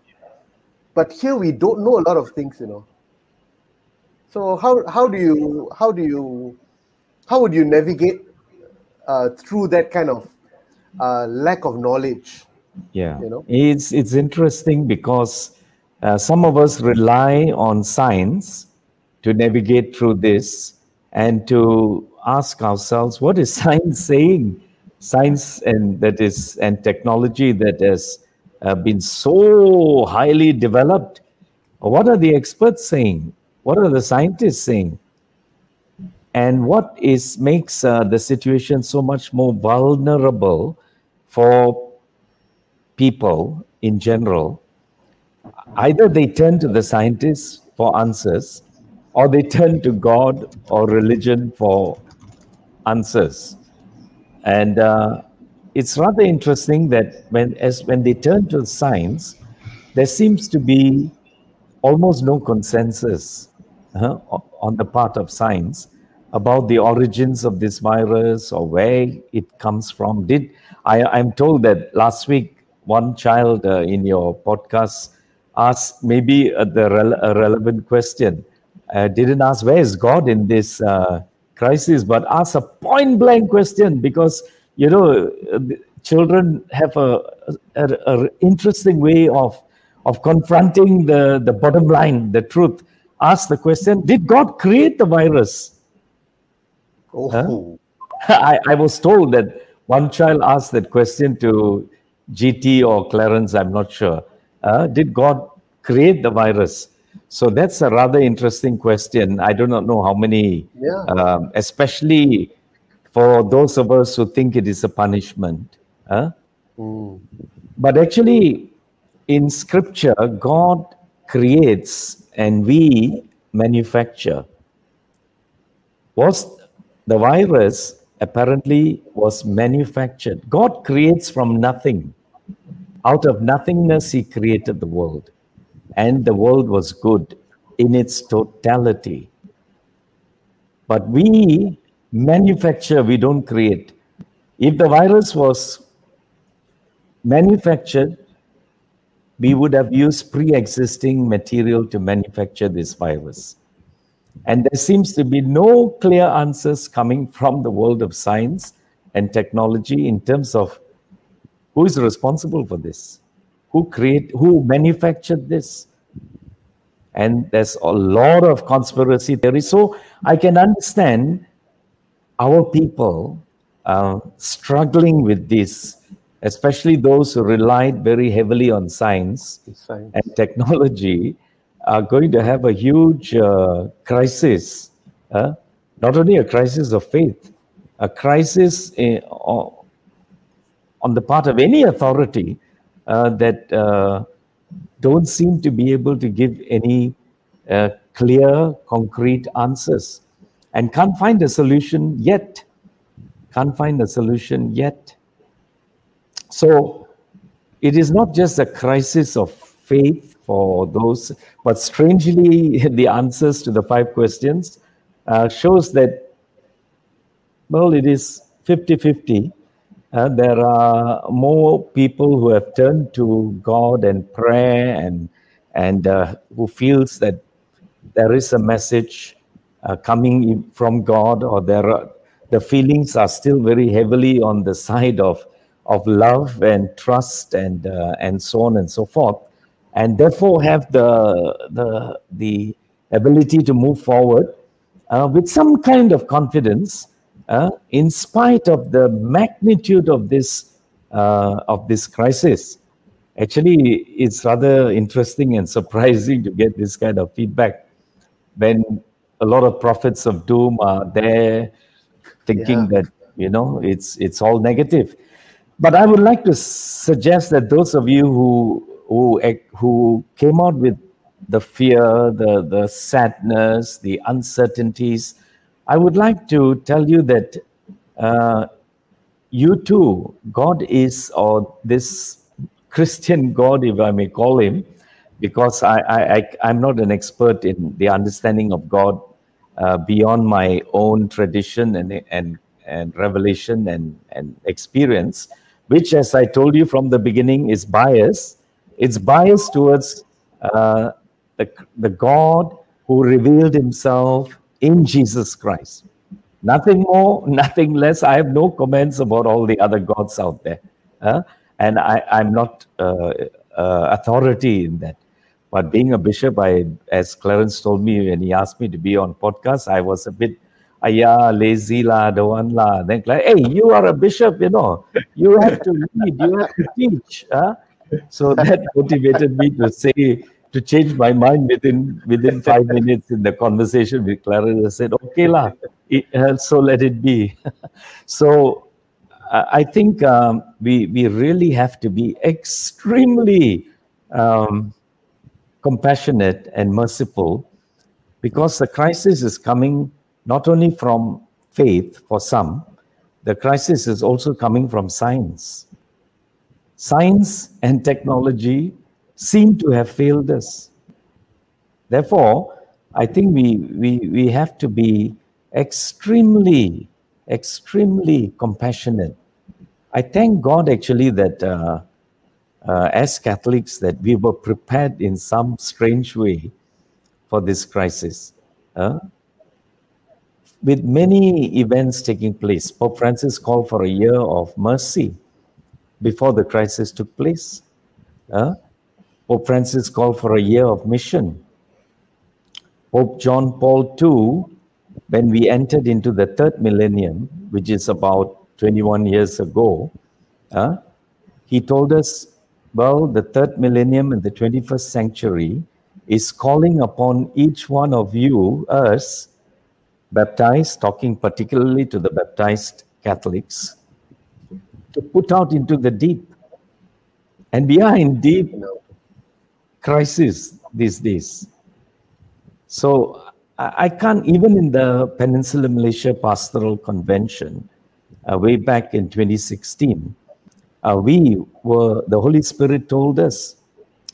But here we don't know a lot of things, you know. So how how do you how do you how would you navigate uh, through that kind of uh, lack of knowledge? Yeah, you know, it's it's interesting because uh, some of us rely on science to navigate through this, and to ask ourselves, what is science saying? Science and that is and technology that has uh, been so highly developed. What are the experts saying? What are the scientists saying? And what is makes uh, the situation so much more vulnerable for people in general? Either they turn to the scientists for answers, or they turn to God or religion for answers. And uh, it's rather interesting that when, as when they turn to science, there seems to be almost no consensus uh, on the part of science about the origins of this virus or where it comes from. Did I, I'm told that last week, one child uh, in your podcast asked maybe uh, the re- a relevant question. Uh, didn't ask where is God in this uh, crisis, but ask a point-blank question, because, you know, children have a, a, a interesting way of of confronting the, the bottom line, the truth. Ask the question, did God create the virus? Oh. Huh? I, I was told that one child asked that question to G T or Clarence, I'm not sure. Uh, did God create the virus? So that's a rather interesting question. I do not know how many, yeah. um, especially for those of us who think it is a punishment. Huh? Mm. But actually, in Scripture, God creates and we manufacture. Was the virus apparently was manufactured? God creates from nothing. Out of nothingness, He created the world. And the world was good in its totality. But we manufacture, we don't create. If the virus was manufactured, we would have used pre-existing material to manufacture this virus. And there seems to be no clear answers coming from the world of science and technology in terms of who is responsible for this, who create, who manufactured this. And there's a lot of conspiracy theories. So I can understand our people uh, struggling with this, especially those who relied very heavily on science, science. and technology, are going to have a huge uh, crisis, uh, not only a crisis of faith, a crisis in, uh, on the part of any authority uh, that uh, don't seem to be able to give any uh, clear, concrete answers, and can't find a solution yet, can't find a solution yet. So it is not just a crisis of faith for those, but strangely, the answers to the five questions uh, shows that, well, it is fifty fifty. Uh, there are more people who have turned to God and prayer, and, and uh, who feels that there is a message uh, coming from God, or there are, the feelings are still very heavily on the side of, of love and trust and, uh, and so on and so forth. And therefore have the, the, the ability to move forward uh, with some kind of confidence uh, in spite of the magnitude of this, uh, of this crisis. Actually, it's rather interesting and surprising to get this kind of feedback when a lot of prophets of doom are there thinking yeah. that, you know, it's, it's all negative. But I would like to suggest that those of you who Who, who came out with the fear, the, the sadness, the uncertainties, I would like to tell you that uh, you too, God is, or this Christian God, if I may call him, because I, I, I, I'm not an expert in the understanding of God uh, beyond my own tradition and, and, and revelation and, and experience, which, as I told you from the beginning, is biased. It's biased towards uh, the, the God who revealed himself in Jesus Christ. Nothing more, nothing less. I have no comments about all the other gods out there. Uh, and I, I'm not uh, uh, authority in that. But being a bishop, I, as Clarence told me when he asked me to be on podcast, I was a bit, ayah, lazy la, don't la. Then, hey, you are a bishop, you know. You have to read, you have to teach. Huh? So that motivated me to say, to change my mind within within five minutes in the conversation with Clarence. I said, okay lah, it, uh, so let it be. So uh, I think um, we, we really have to be extremely um, compassionate and merciful, because the crisis is coming not only from faith for some, the crisis is also coming from science. Science and technology seem to have failed us. Therefore, I think we, we, we have to be extremely, extremely compassionate. I thank God actually that uh, uh, as Catholics that we were prepared in some strange way for this crisis. Uh, with many events taking place, Pope Francis called for a year of mercy before the crisis took place. Uh, Pope Francis called for a year of mission. Pope John Paul the Second, when we entered into the third millennium, which is about twenty-one years ago, uh, he told us, well, the third millennium in the twenty-first century is calling upon each one of you, us, baptized, talking particularly to the baptized Catholics, to put out into the deep. And we are in deep crisis these days. So I can't, even in the Peninsula Malaysia Pastoral Convention, uh, way back in twenty sixteen, uh, we were, the Holy Spirit told us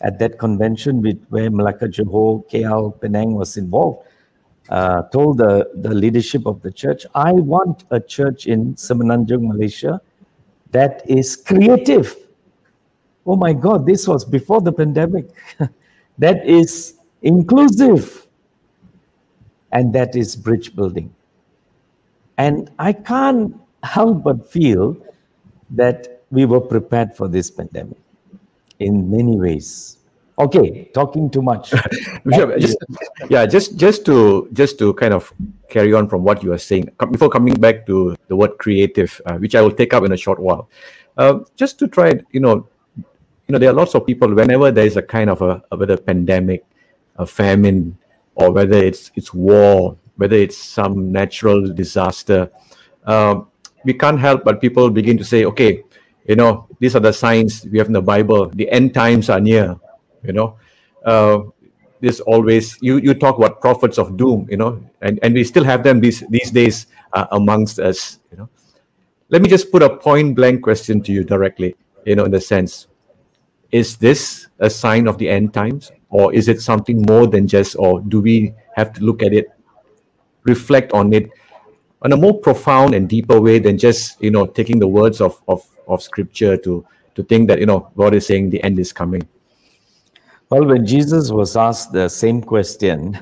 at that convention with, where Malacca, Johor, K L, Penang was involved, uh, told the, the leadership of the church, I want a church in Semenanjung, Malaysia, that is creative. Oh my God, this was before the pandemic. That is inclusive. and that is bridge building. And I can't help but feel that we were prepared for this pandemic in many ways. Okay, talking too much. Bishop, just, yeah, just just to just to kind of carry on from what you are saying, before coming back to the word creative, uh, which I will take up in a short while, uh, just to try, you know, you know, there are lots of people, whenever there is a kind of a, a whether pandemic, a famine, or whether it's it's war, whether it's some natural disaster, uh, we can't help but people begin to say, okay, you know, these are the signs we have in the Bible. The end times are near. You know, uh, this always, you, you talk about prophets of doom, you know, and, and we still have them these, these days uh, amongst us, you know. Let me just put a point blank question to you directly, you know, in the sense, is this a sign of the end times, or is it something more than just, or do we have to look at it, reflect on it on a more profound and deeper way than just, you know, taking the words of, of, of scripture to, to think that, you know, God is saying the end is coming? Well, when Jesus was asked the same question,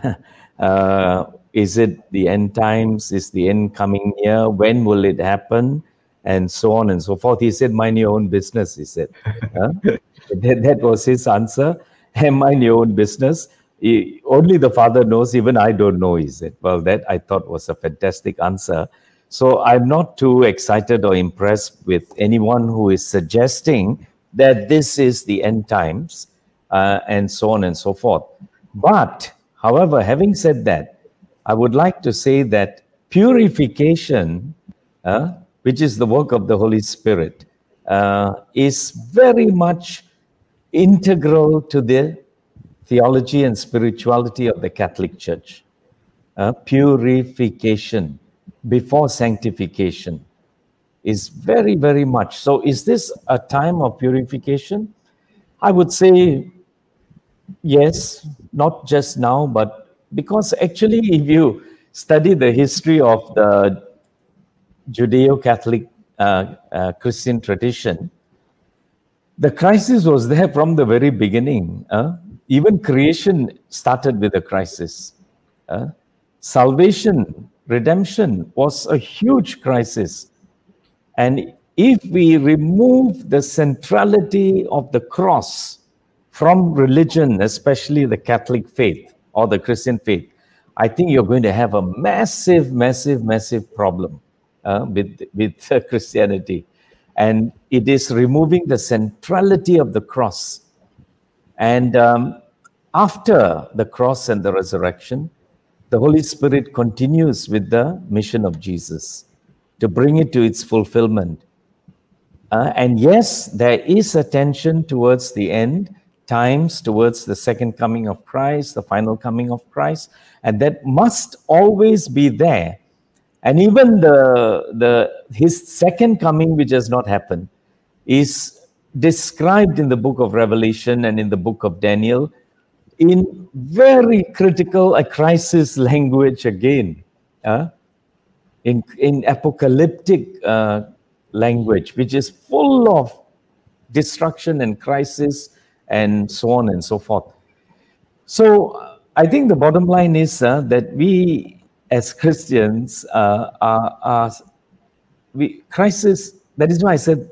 uh, is it the end times, is the end coming near, when will it happen, and so on and so forth, he said, mind your own business, he said. Huh? that, that was his answer, hey, mind your own business. He, only the Father knows, even I don't know, he said. Well, that I thought was a fantastic answer. So I'm not too excited or impressed with anyone who is suggesting that this is the end times. Uh, and so on and so forth. But, however, having said that, I would like to say that purification, uh, which is the work of the Holy Spirit, uh, is very much integral to the theology and spirituality of the Catholic Church. Uh, purification before sanctification is very, very much. So is this a time of purification? I would say, yes, not just now, but because actually if you study the history of the Judeo-Catholic uh, uh, Christian tradition, the crisis was there from the very beginning. Uh? Even creation started with a crisis. Uh? Salvation, redemption was a huge crisis. And if we remove the centrality of the cross from religion, especially the Catholic faith or the Christian faith, I think you're going to have a massive, massive, massive problem uh, with, with uh, Christianity. And it is removing the centrality of the cross. And um, after the cross and the resurrection, the Holy Spirit continues with the mission of Jesus to bring it to its fulfillment. Uh, and yes, there is a tension towards the end times, towards the second coming of Christ, the final coming of Christ, and that must always be there. And even the, the his second coming, which has not happened, is described in the book of Revelation and in the book of Daniel in very critical, a crisis language again, uh, in, in apocalyptic uh language, which is full of destruction and crisis and so on and so forth. So I think the bottom line is uh, that we as Christians uh, are, are we crisis. That is why I said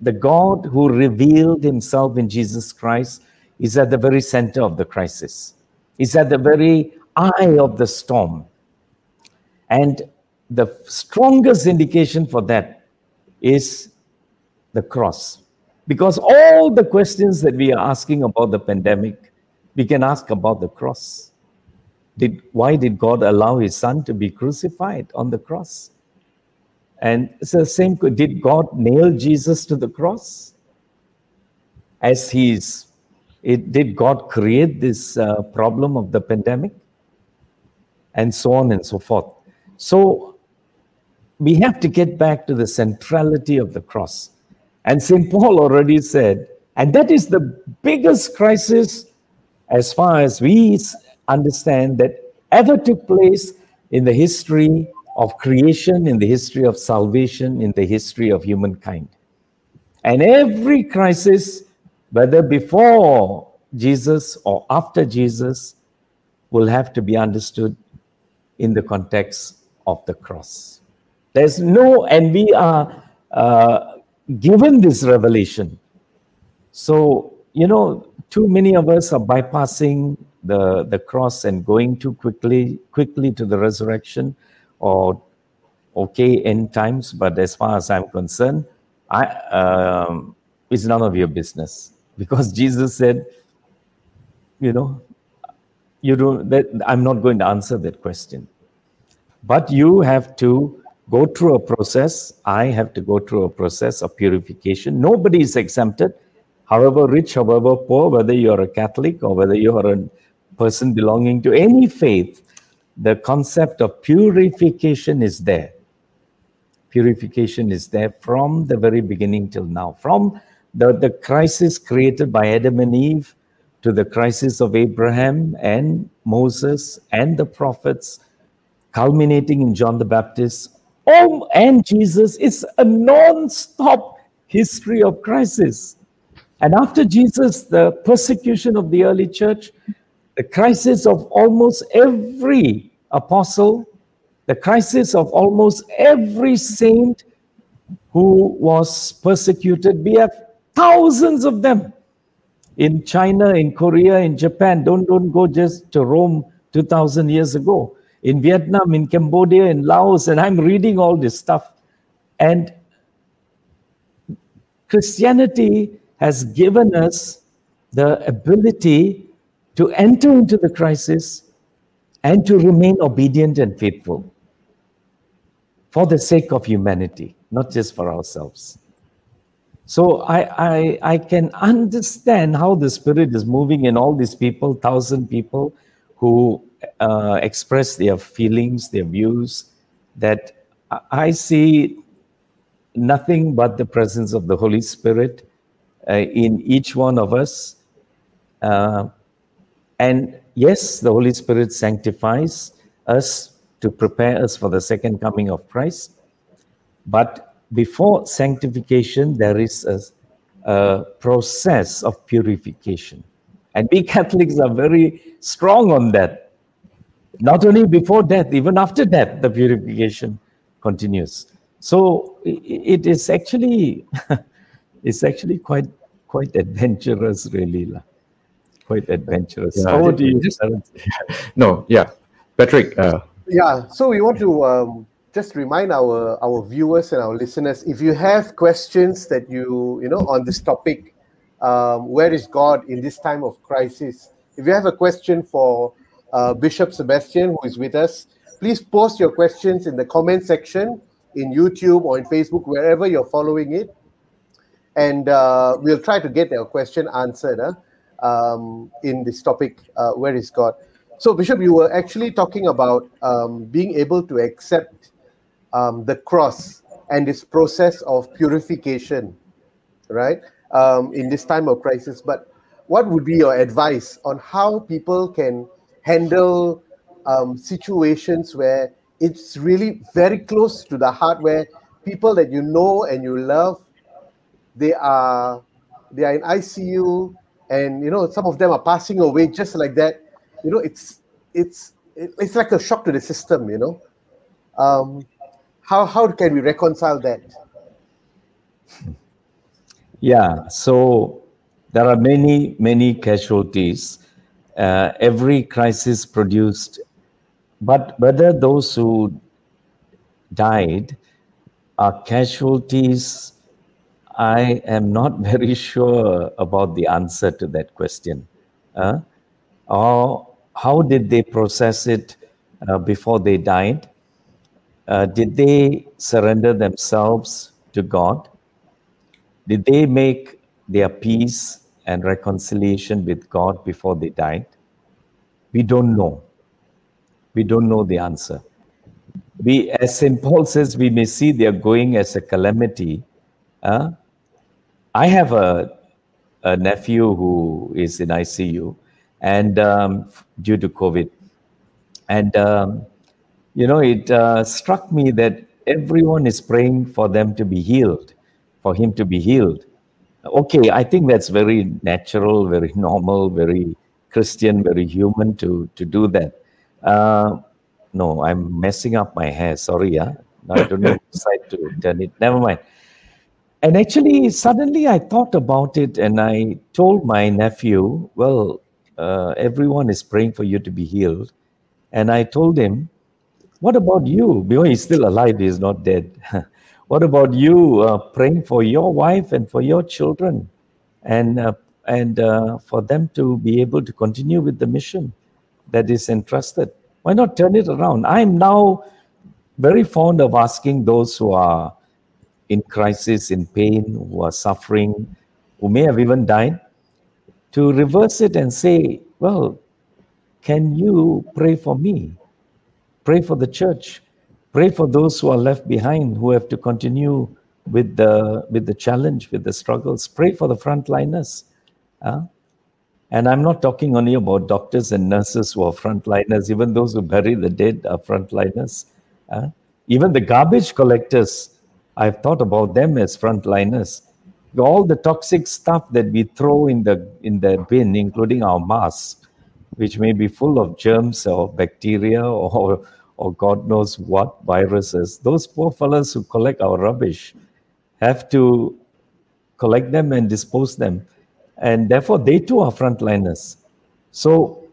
the God who revealed himself in Jesus Christ is at the very center of the crisis. Is at the very eye of the storm. And the strongest indication for that is the cross, because all the questions that we are asking about the pandemic, we can ask about the cross. Did, why did God allow his son to be crucified on the cross? And it's the same, did God nail Jesus to the cross? As he is, it, did God create this uh, problem of the pandemic? And so on and so forth. So we have to get back to the centrality of the cross. And Saint Paul already said, and that is the biggest crisis, as far as we understand, that ever took place in the history of creation, in the history of salvation, in the history of humankind. And every crisis, whether before Jesus or after Jesus, will have to be understood in the context of the cross. There's no, and we are uh, given this revelation. So, you know, too many of us are bypassing the, the cross and going too quickly, quickly to the resurrection or, okay, end times. But as far as I'm concerned, I, um, it's none of your business. Because Jesus said, you know, you don't, that, I'm not going to answer that question. But you have to go through a process. I have to go through a process of purification. Nobody is exempted, however rich, however poor, whether you're a Catholic or whether you're a person belonging to any faith, the concept of purification is there. Purification is there from the very beginning till now. From the, the crisis created by Adam and Eve to the crisis of Abraham and Moses and the prophets, culminating in John the Baptist, oh, and Jesus, it's a non-stop history of crisis. And after Jesus, the persecution of the early church, the crisis of almost every apostle, the crisis of almost every saint who was persecuted. We have thousands of them in China, in Korea, in Japan. Don't, don't go just to Rome two thousand years ago. In Vietnam, in Cambodia, in Laos, and I'm reading all this stuff. And Christianity has given us the ability to enter into the crisis and to remain obedient and faithful for the sake of humanity, not just for ourselves. So I, I, I can understand how the Spirit is moving in all these people, thousand people who Uh, express their feelings, their views, that I see nothing but the presence of the Holy Spirit uh, in each one of us. Uh, and yes, the Holy Spirit sanctifies us to prepare us for the second coming of Christ. But before sanctification, there is a, a process of purification. And we Catholics are very strong on that. Not only before death, even after death, the purification continues. So it is actually, it's actually quite, quite adventurous, really, quite adventurous. Yeah, How do you just, no, yeah, Patrick. Uh, yeah. So we want to um, just remind our our viewers and our listeners, if you have questions that you you know on this topic, um, where is God in this time of crisis? If you have a question for Uh, Bishop Sebastian, who is with us, please post your questions in the comment section in YouTube or in Facebook, wherever you're following it, and uh, we'll try to get your question answered huh? um, in this topic, uh, where is God? So Bishop, you were actually talking about um, being able to accept um, the cross and this process of purification, right, um, in this time of crisis. But what would be your advice on how people can handle um, situations where it's really very close to the heart, where people that you know and you love, they are they are in I C U, and you know some of them are passing away just like that. You know, it's it's it's like a shock to the system. You know, um, how how can we reconcile that? Yeah, so there are many many casualties. Uh, every crisis produced, but whether those who died are casualties, I am not very sure about the answer to that question. Uh, or how did they process it uh, before they died? Uh, did they surrender themselves to God? Did they make their peace and reconciliation with God before they died? We don't know. We don't know the answer. We, as Saint Paul says, we may see they are going as a calamity. Uh, I have a, a nephew who is in I C U and um, due to COVID. And, um, you know, it uh, struck me that everyone is praying for them to be healed, for him to be healed. Okay, I think that's very natural, very normal, very Christian, very human to, to do that. Uh, No, I'm messing up my hair. Sorry, yeah. Now I don't know which side to turn it. Never mind. And actually, suddenly I thought about it and I told my nephew, well, uh, everyone is praying for you to be healed. And I told him, what about you? Because he's still alive, he's not dead. What about you uh, praying for your wife and for your children and uh, and uh, for them to be able to continue with the mission that is entrusted? Why not turn it around? I'm now very fond of asking those who are in crisis, in pain, who are suffering, who may have even died, to reverse it and say, well, can you pray for me? Pray for the church. Pray for those who are left behind, who have to continue with the with the challenge, with the struggles. Pray for the frontliners. Huh? And I'm not talking only about doctors and nurses who are frontliners. Even those who bury the dead are frontliners. Huh? Even the garbage collectors, I've thought about them as frontliners. All the toxic stuff that we throw in the in the bin, including our masks, which may be full of germs or bacteria or or God knows what viruses. Those poor fellas who collect our rubbish have to collect them and dispose them. And therefore, they too are frontliners. So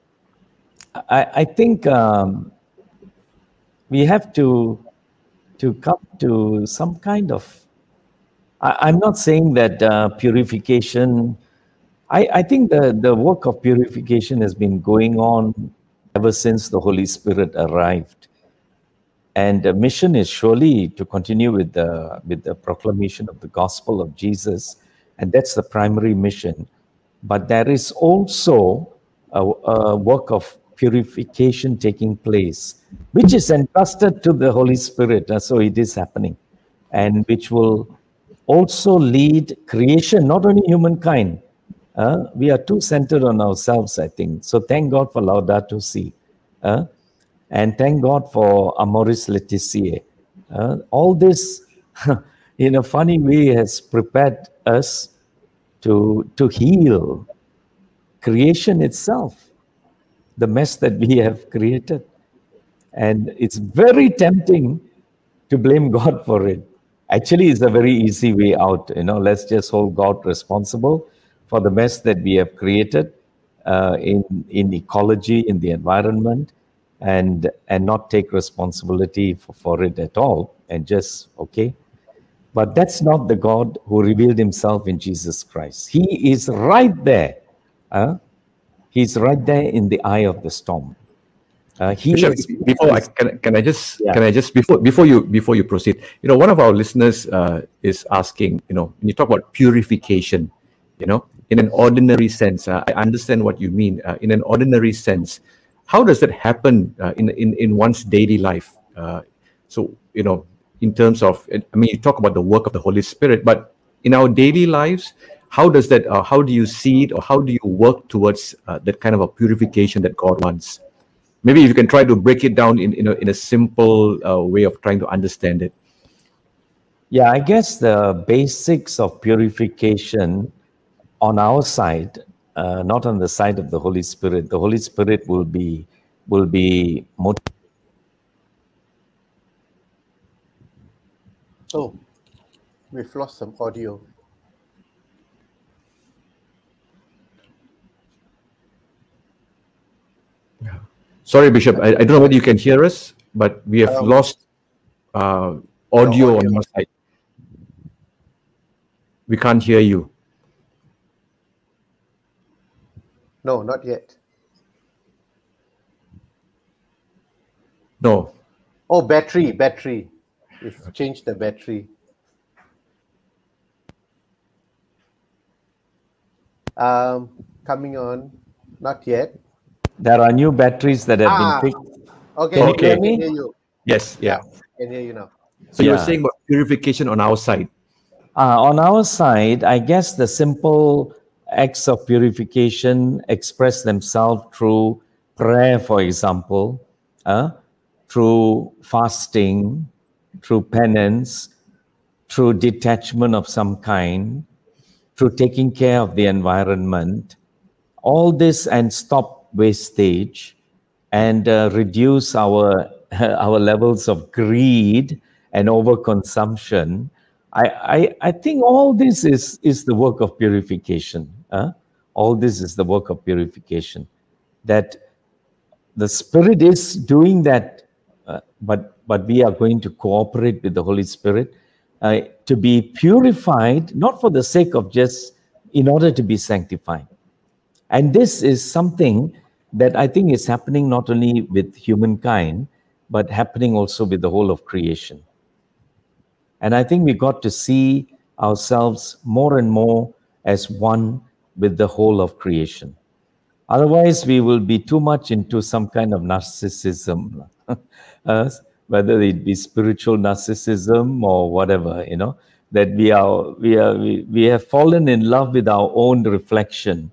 I, I think um, we have to, to come to some kind of... I, I'm not saying that uh, purification... I, I think the, the work of purification has been going on ever since the Holy Spirit arrived. And the mission is surely to continue with the, with the proclamation of the gospel of Jesus. And that's the primary mission. But there is also a, a work of purification taking place, which is entrusted to the Holy Spirit. So it is happening. And which will also lead creation, not only humankind. Uh, we are too centered on ourselves, I think. So thank God for Laudato Si. Uh, and thank God for Amoris Laetitia. Uh, all this, in a funny way, has prepared us to, to heal creation itself, the mess that we have created. And it's very tempting to blame God for it. Actually, it's a very easy way out. You know, let's just hold God responsible for the mess that we have created uh, in, in ecology, in the environment, and and not take responsibility for, for it at all, and just, okay. But that's not the God who revealed himself in Jesus Christ. He is right there. Huh? He's right there in the eye of the storm. Uh, he Bishop, is, before I can, can I just yeah. can I just before before you before you proceed, you know, one of our listeners uh, is asking, you know, when you talk about purification, you know, in an ordinary sense, uh, I understand what you mean. Uh, in an ordinary sense, how does that happen uh, in, in in one's daily life? Uh, so, you know, in terms of, I mean, you talk about the work of the Holy Spirit, but in our daily lives, how does that? Uh, how do you see it, or how do you work towards uh, that kind of a purification that God wants? Maybe if you can try to break it down in in a, in a simple uh, way of trying to understand it. Yeah, I guess the basics of purification on our side, uh, not on the side of the Holy Spirit. The Holy Spirit will be will be motivated. Oh, we've lost some audio. Yeah. Sorry, Bishop. I, I don't know whether you can hear us, but we have um, lost uh, audio no on our side. We can't hear you. No, not yet. No. Oh, battery, battery. We've changed the battery. Um, coming on, not yet. There are new batteries that have ah, been picked. Okay, can okay. you hear you? Yes, yeah. yeah. I can hear you now. So yeah. You're saying about purification on our side? Uh, on our side, I guess the simple acts of purification express themselves through prayer, for example, uh, through fasting, through penance, through detachment of some kind, through taking care of the environment, all this, and stop wastage and uh, reduce our our levels of greed and overconsumption, I, I, I think all this is, is the work of purification. Huh? All this is the work of purification. That the Spirit is doing that, uh, but, but we are going to cooperate with the Holy Spirit uh, to be purified, not for the sake of just in order to be sanctified. And this is something that I think is happening not only with humankind, but happening also with the whole of creation. And I think we got to see ourselves more and more as one with the whole of creation. Otherwise, we will be too much into some kind of narcissism, uh, whether it be spiritual narcissism or whatever, you know, that we are, we are, we, we have fallen in love with our own reflection,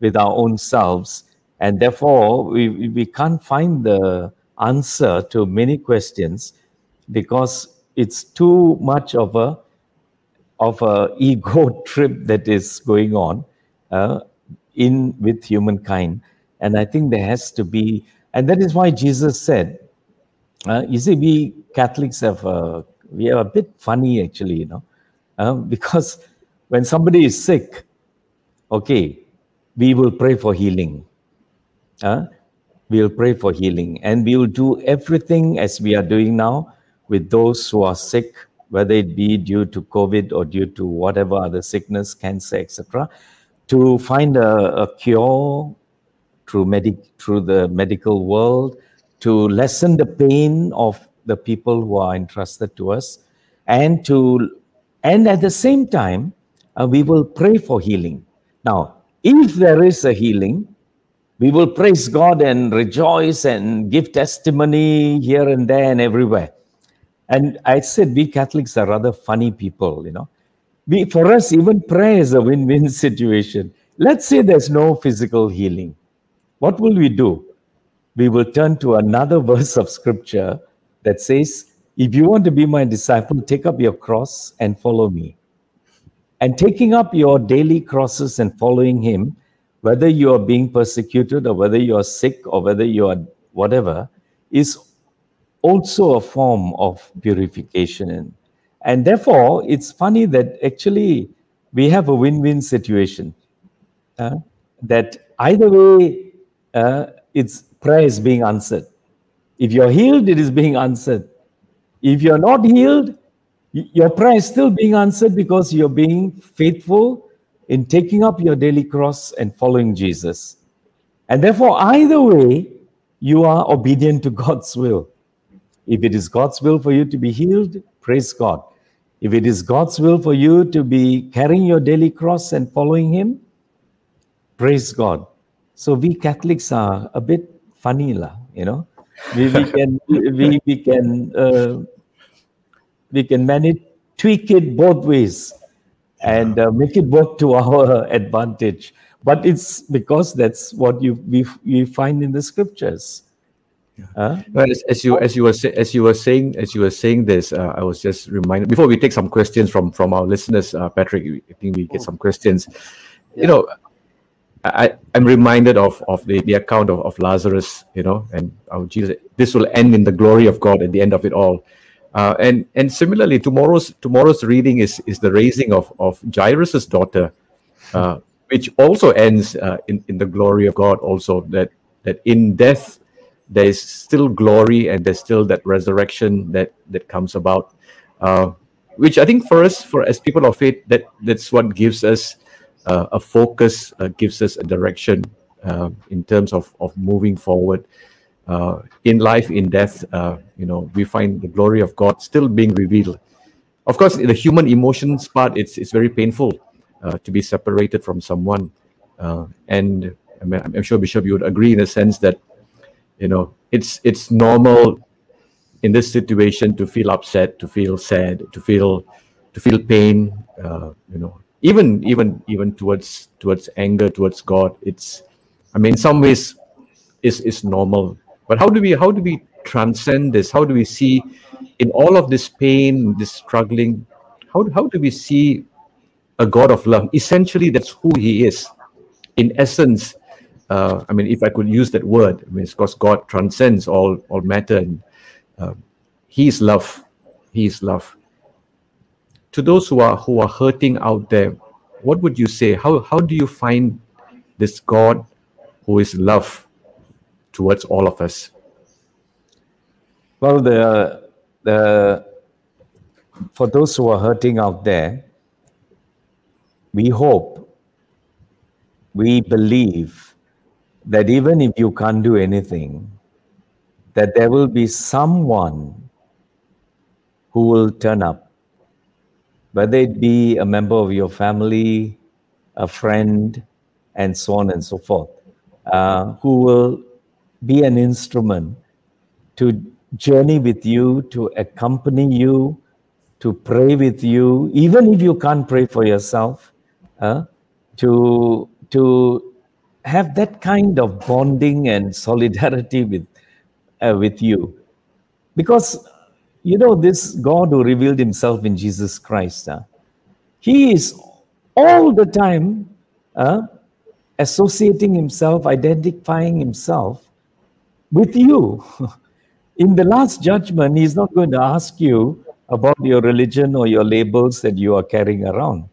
with our own selves, and therefore we, we can't find the answer to many questions because it's too much of a of a ego trip that is going on uh, in with humankind. And I think there has to be, and that is why Jesus said, uh, you see, we Catholics have a, we are a bit funny actually, you know, uh, because when somebody is sick, okay, we will pray for healing. Uh, we will pray for healing, and we will do everything as we are doing now with those who are sick, whether it be due to COVID or due to whatever other sickness, cancer, et cetera, to find a, a cure through, medic, through the medical world, to lessen the pain of the people who are entrusted to us, and, to, and at the same time, uh, we will pray for healing. Now, if there is a healing, we will praise God and rejoice and give testimony here and there and everywhere. And I said, we Catholics are rather funny people, you know. We, for us, even prayer is a win-win situation. Let's say there's no physical healing. What will we do? We will turn to another verse of Scripture that says, if you want to be my disciple, take up your cross and follow me. And taking up your daily crosses and following him, whether you are being persecuted or whether you are sick or whether you are whatever, is also a form of purification. And therefore, it's funny that actually we have a win-win situation. Uh, that either way, uh, it's prayer is being answered. If you're healed, it is being answered. If you're not healed, your prayer is still being answered because you're being faithful in taking up your daily cross and following Jesus. And therefore, either way, you are obedient to God's will. If it is God's will for you to be healed, praise God. If it is God's will for you to be carrying your daily cross and following him, praise God. So we Catholics are a bit funny, you know. We, we can, we, we can, uh, we can manage, tweak it both ways, and uh, make it work to our advantage. But it's because that's what you we, we find in the Scriptures. Yeah. Huh? Well, as, as you as you were as you were saying as you were saying this, uh, I was just reminded. Before we take some questions from from our listeners, uh, Patrick, I think we get some questions. Yeah. You know, I I'm reminded of of the, the account of, of Lazarus. You know, and our Jesus. This will end in the glory of God at the end of it all. Uh, and and similarly, tomorrow's tomorrow's reading is is the raising of of Jairus's daughter, uh, which also ends uh, in in the glory of God. Also, that that in death there is still glory, and there's still that resurrection that that comes about, uh, which I think for us, for as people of faith, that that's what gives us uh, a focus, uh, gives us a direction uh, in terms of of moving forward. Uh, in life, in death, uh, you know, we find the glory of God still being revealed. Of course, in the human emotions part, it's it's very painful uh, to be separated from someone, uh, and I mean, I'm sure Bishop you would agree in a sense that, you know, it's it's normal in this situation to feel upset, to feel sad, to feel to feel pain. Uh, you know, even even even towards towards anger towards God. It's, I mean, in some ways, is is normal. But how do we how do we transcend this? How do we see in all of this pain, this struggling, how, how do we see a God of love? Essentially, that's who he is. In essence, uh, I mean, if I could use that word, I mean, of course, God transcends all all matter and Uh, he is love. He is love. To those who are who are hurting out there, what would you say? How how do you find this God who is love towards all of us? Well, the the for those who are hurting out there, we hope, we believe that even if you can't do anything, that there will be someone who will turn up, whether it be a member of your family, a friend, and so on and so forth, uh, who will be an instrument to journey with you, to accompany you, to pray with you, even if you can't pray for yourself, uh, to, to have that kind of bonding and solidarity with, uh, with you. Because, you know, this God who revealed himself in Jesus Christ, uh, he is all the time uh, associating himself, identifying himself with you. In the last judgment, he's not going to ask you about your religion or your labels that you are carrying around.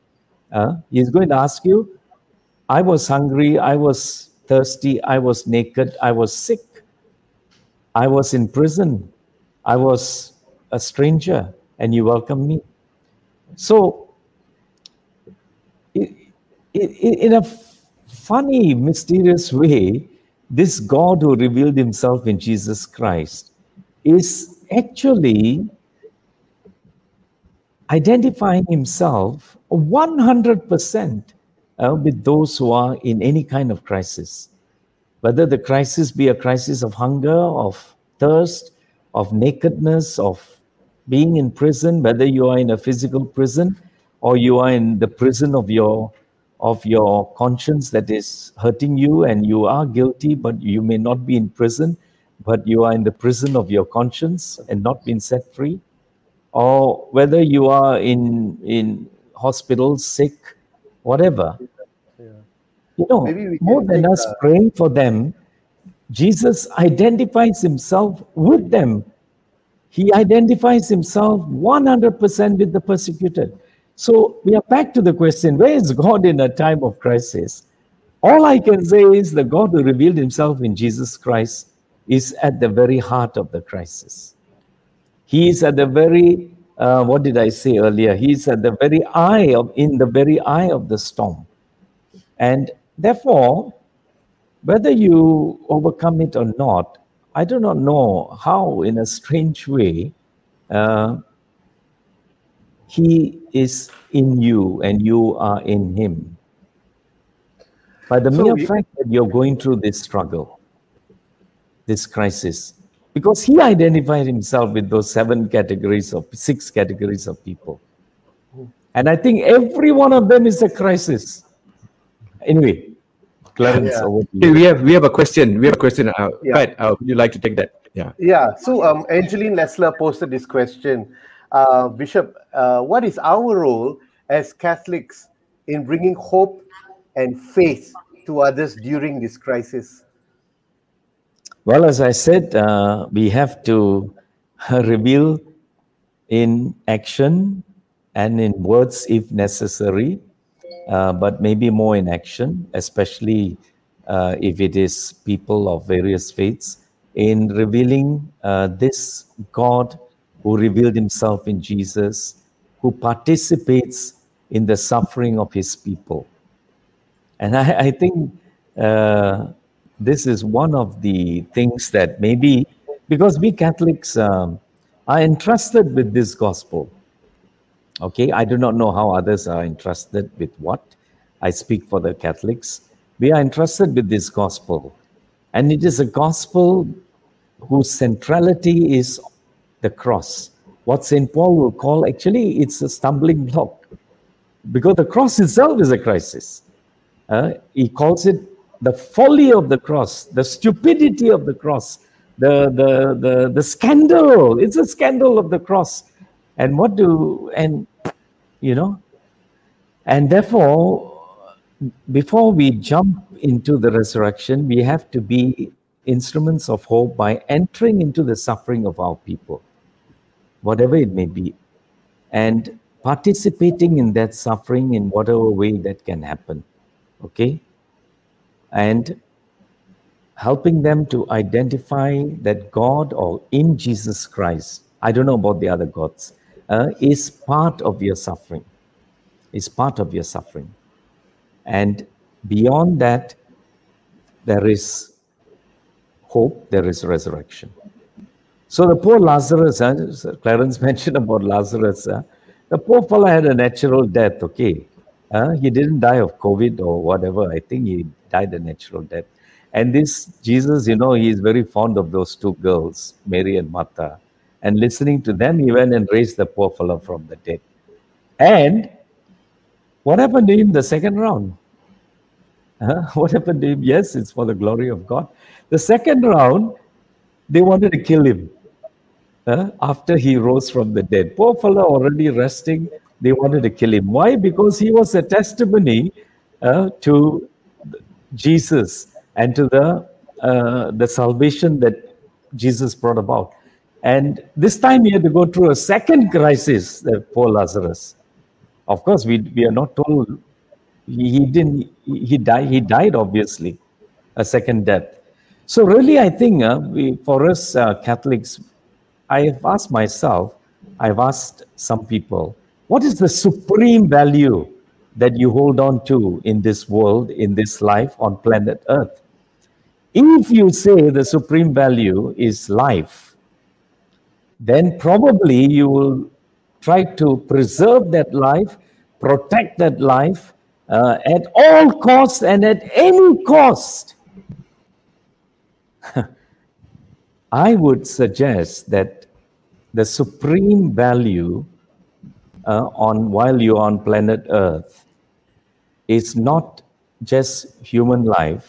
Uh, he's going to ask you, I was hungry, I was thirsty, I was naked, I was sick, I was in prison, I was a stranger, and you welcomed me. So, in, in a funny, mysterious way, this God who revealed himself in Jesus Christ is actually identifying himself one hundred percent uh, with those who are in any kind of crisis. Whether the crisis be a crisis of hunger, of thirst, of nakedness, of being in prison, whether you are in a physical prison or you are in the prison of your, of your conscience that is hurting you and you are guilty, but you may not be in prison, but you are in the prison of your conscience and not been set free. Or whether you are in in hospital, sick, whatever. Yeah. You know, more than us that. Praying for them, Jesus identifies himself with them. He identifies himself one hundred percent with the persecuted. So we are back to the question, where is God in a time of crisis? All I can say is the God who revealed himself in Jesus Christ is at the very heart of the crisis. He is at the very, uh, what did I say earlier? He is at the very eye of, in the very eye of the storm. And therefore, whether you overcome it or not, I do not know how, in a strange way, uh, he is in you and you are in him. By the so mere you- fact that you're going through this struggle, this crisis, because he identified himself with those seven categories of six categories of people. And I think every one of them is a crisis. Anyway, Clarence, yeah. over to you. We have we have a question. We have a question. Uh, yeah. Right, uh, would you like to take that? Yeah. Yeah. So um, Angeline Lessler posted this question. Uh, Bishop, uh, what is our role as Catholics in bringing hope and faith to others during this crisis? Well, as I said, uh, we have to uh, reveal in action and in words if necessary, uh, but maybe more in action, especially uh, if it is people of various faiths, in revealing uh, this God who revealed himself in Jesus, who participates in the suffering of his people. And I, I think... Uh, This is one of the things that maybe, because we Catholics um, are entrusted with this gospel. Okay, I do not know how others are entrusted with what. I speak for the Catholics. We are entrusted with this gospel. And it is a gospel whose centrality is the cross. What Saint Paul will call, actually, it's a stumbling block. Because the cross itself is a crisis. Uh, he calls it the folly of the cross, the stupidity of the cross, the, the the the scandal. It's a scandal of the cross. And what do, and you know, and therefore, before we jump into the resurrection, we have to be instruments of hope by entering into the suffering of our people, whatever it may be, and participating in that suffering in whatever way that can happen, okay? And helping them to identify that God, or in Jesus Christ, I don't know about the other gods, uh, is part of your suffering, is part of your suffering. And beyond that, there is hope, there is resurrection. So the poor Lazarus, uh, Clarence mentioned about Lazarus, uh, the poor fellow had a natural death, okay? Uh, he didn't die of COVID or whatever. I think he died a natural death. And this Jesus, you know, he is very fond of those two girls, Mary and Martha. And listening to them, he went and raised the poor fellow from the dead. And what happened to him the second round? Huh? What happened to him? Yes, it's for the glory of God. The second round, they wanted to kill him huh? after he rose from the dead. Poor fellow already resting, they wanted to kill him. Why? Because he was a testimony uh, to Jesus and to the, uh, the salvation that Jesus brought about. And this time he had to go through a second crisis, the poor Lazarus. Of course, we, we are not told. He didn't, he died, he died obviously, a second death. So really, I think uh, we, for us uh, Catholics, I have asked myself, I've asked some people, what is the supreme value that you hold on to in this world, in this life, on planet Earth? If you say the supreme value is life, then probably you will try to preserve that life, protect that life, Uh, at all costs and at any cost. I would suggest that the supreme value uh, on while you're on planet Earth is not just human life,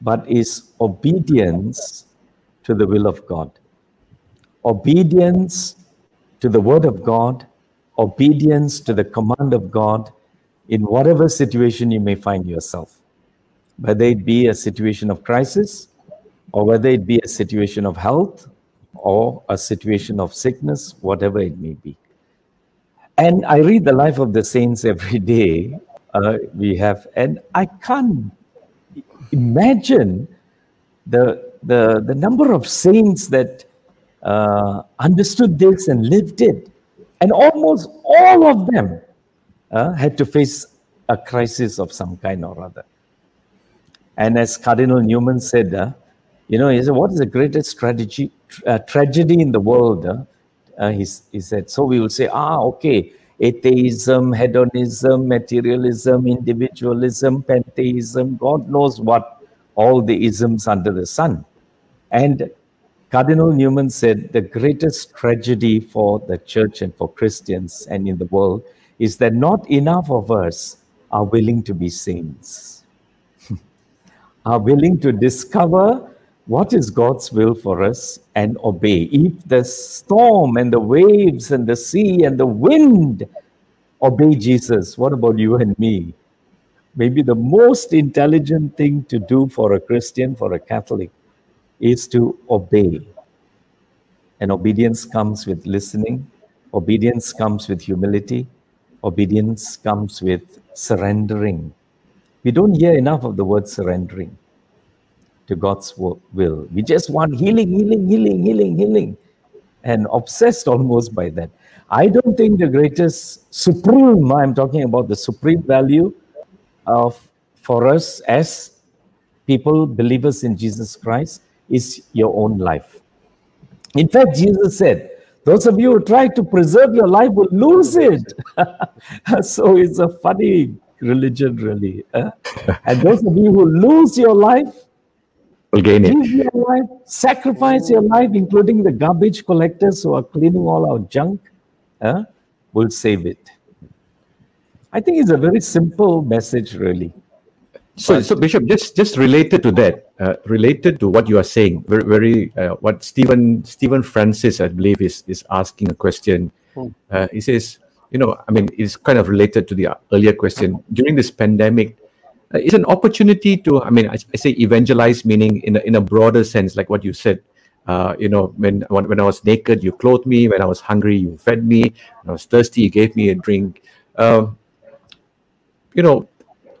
but is obedience to the will of God, obedience to the Word of God, obedience to the command of God, in whatever situation you may find yourself, whether it be a situation of crisis, or whether it be a situation of health, or a situation of sickness, whatever it may be. And I read the life of the saints every day, uh, we have, and I can't imagine the, the, the number of saints that uh, understood this and lived it, and almost all of them Uh, had to face a crisis of some kind or other. And as Cardinal Newman said, uh, you know, he said, what is the greatest strategy, tra uh, tragedy in the world? Uh, uh, he, he said, so we will say, ah, okay, atheism, hedonism, materialism, individualism, pantheism, God knows what, all the isms under the sun. And Cardinal Newman said, the greatest tragedy for the church and for Christians and in the world is that not enough of us are willing to be saints, are willing to discover what is God's will for us and obey. If the storm and the waves and the sea and the wind obey Jesus, what about you and me? Maybe the most intelligent thing to do for a Christian, for a Catholic, is to obey. And obedience comes with listening. Obedience comes with humility. Obedience comes with surrendering. We don't hear enough of the word surrendering to God's will. We just want healing, healing, healing, healing, healing, and obsessed almost by that. I don't think the greatest supreme, I'm talking about the supreme value of for us as people, believers in Jesus Christ, is your own life. In fact, Jesus said, those of you who try to preserve your life will lose it. So it's a funny religion, really. Eh? And those of you who lose your life, will gain it. Lose your life, sacrifice your life, including the garbage collectors who are cleaning all our junk, eh? will save it. I think it's a very simple message, really. So, so Bishop, just just related to that, uh, related to what you are saying, very, very uh, what Stephen Stephen Francis, I believe, is is asking a question. Uh, he says, you know, I mean, it's kind of related to the earlier question. During this pandemic, it's an opportunity to, I mean, I, I say evangelize, meaning in a, in a broader sense, like what you said. Uh, you know, when, when when I was naked, you clothed me. When I was hungry, you fed me. When I was thirsty, you gave me a drink. Um, you know,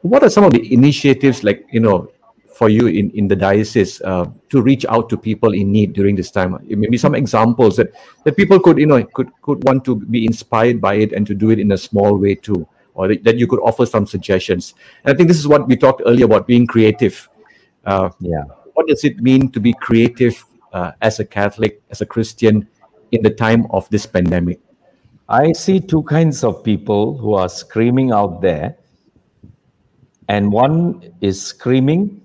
what are some of the initiatives, like, you know, for you in, in the diocese uh, to reach out to people in need during this time? Maybe some examples that, that people could, you know, could, could want to be inspired by it and to do it in a small way too, or that you could offer some suggestions. And I think this is what we talked earlier about, being creative. Uh, yeah. What does it mean to be creative Uh, as a Catholic, as a Christian, in the time of this pandemic? I see two kinds of people who are screaming out there. And one is screaming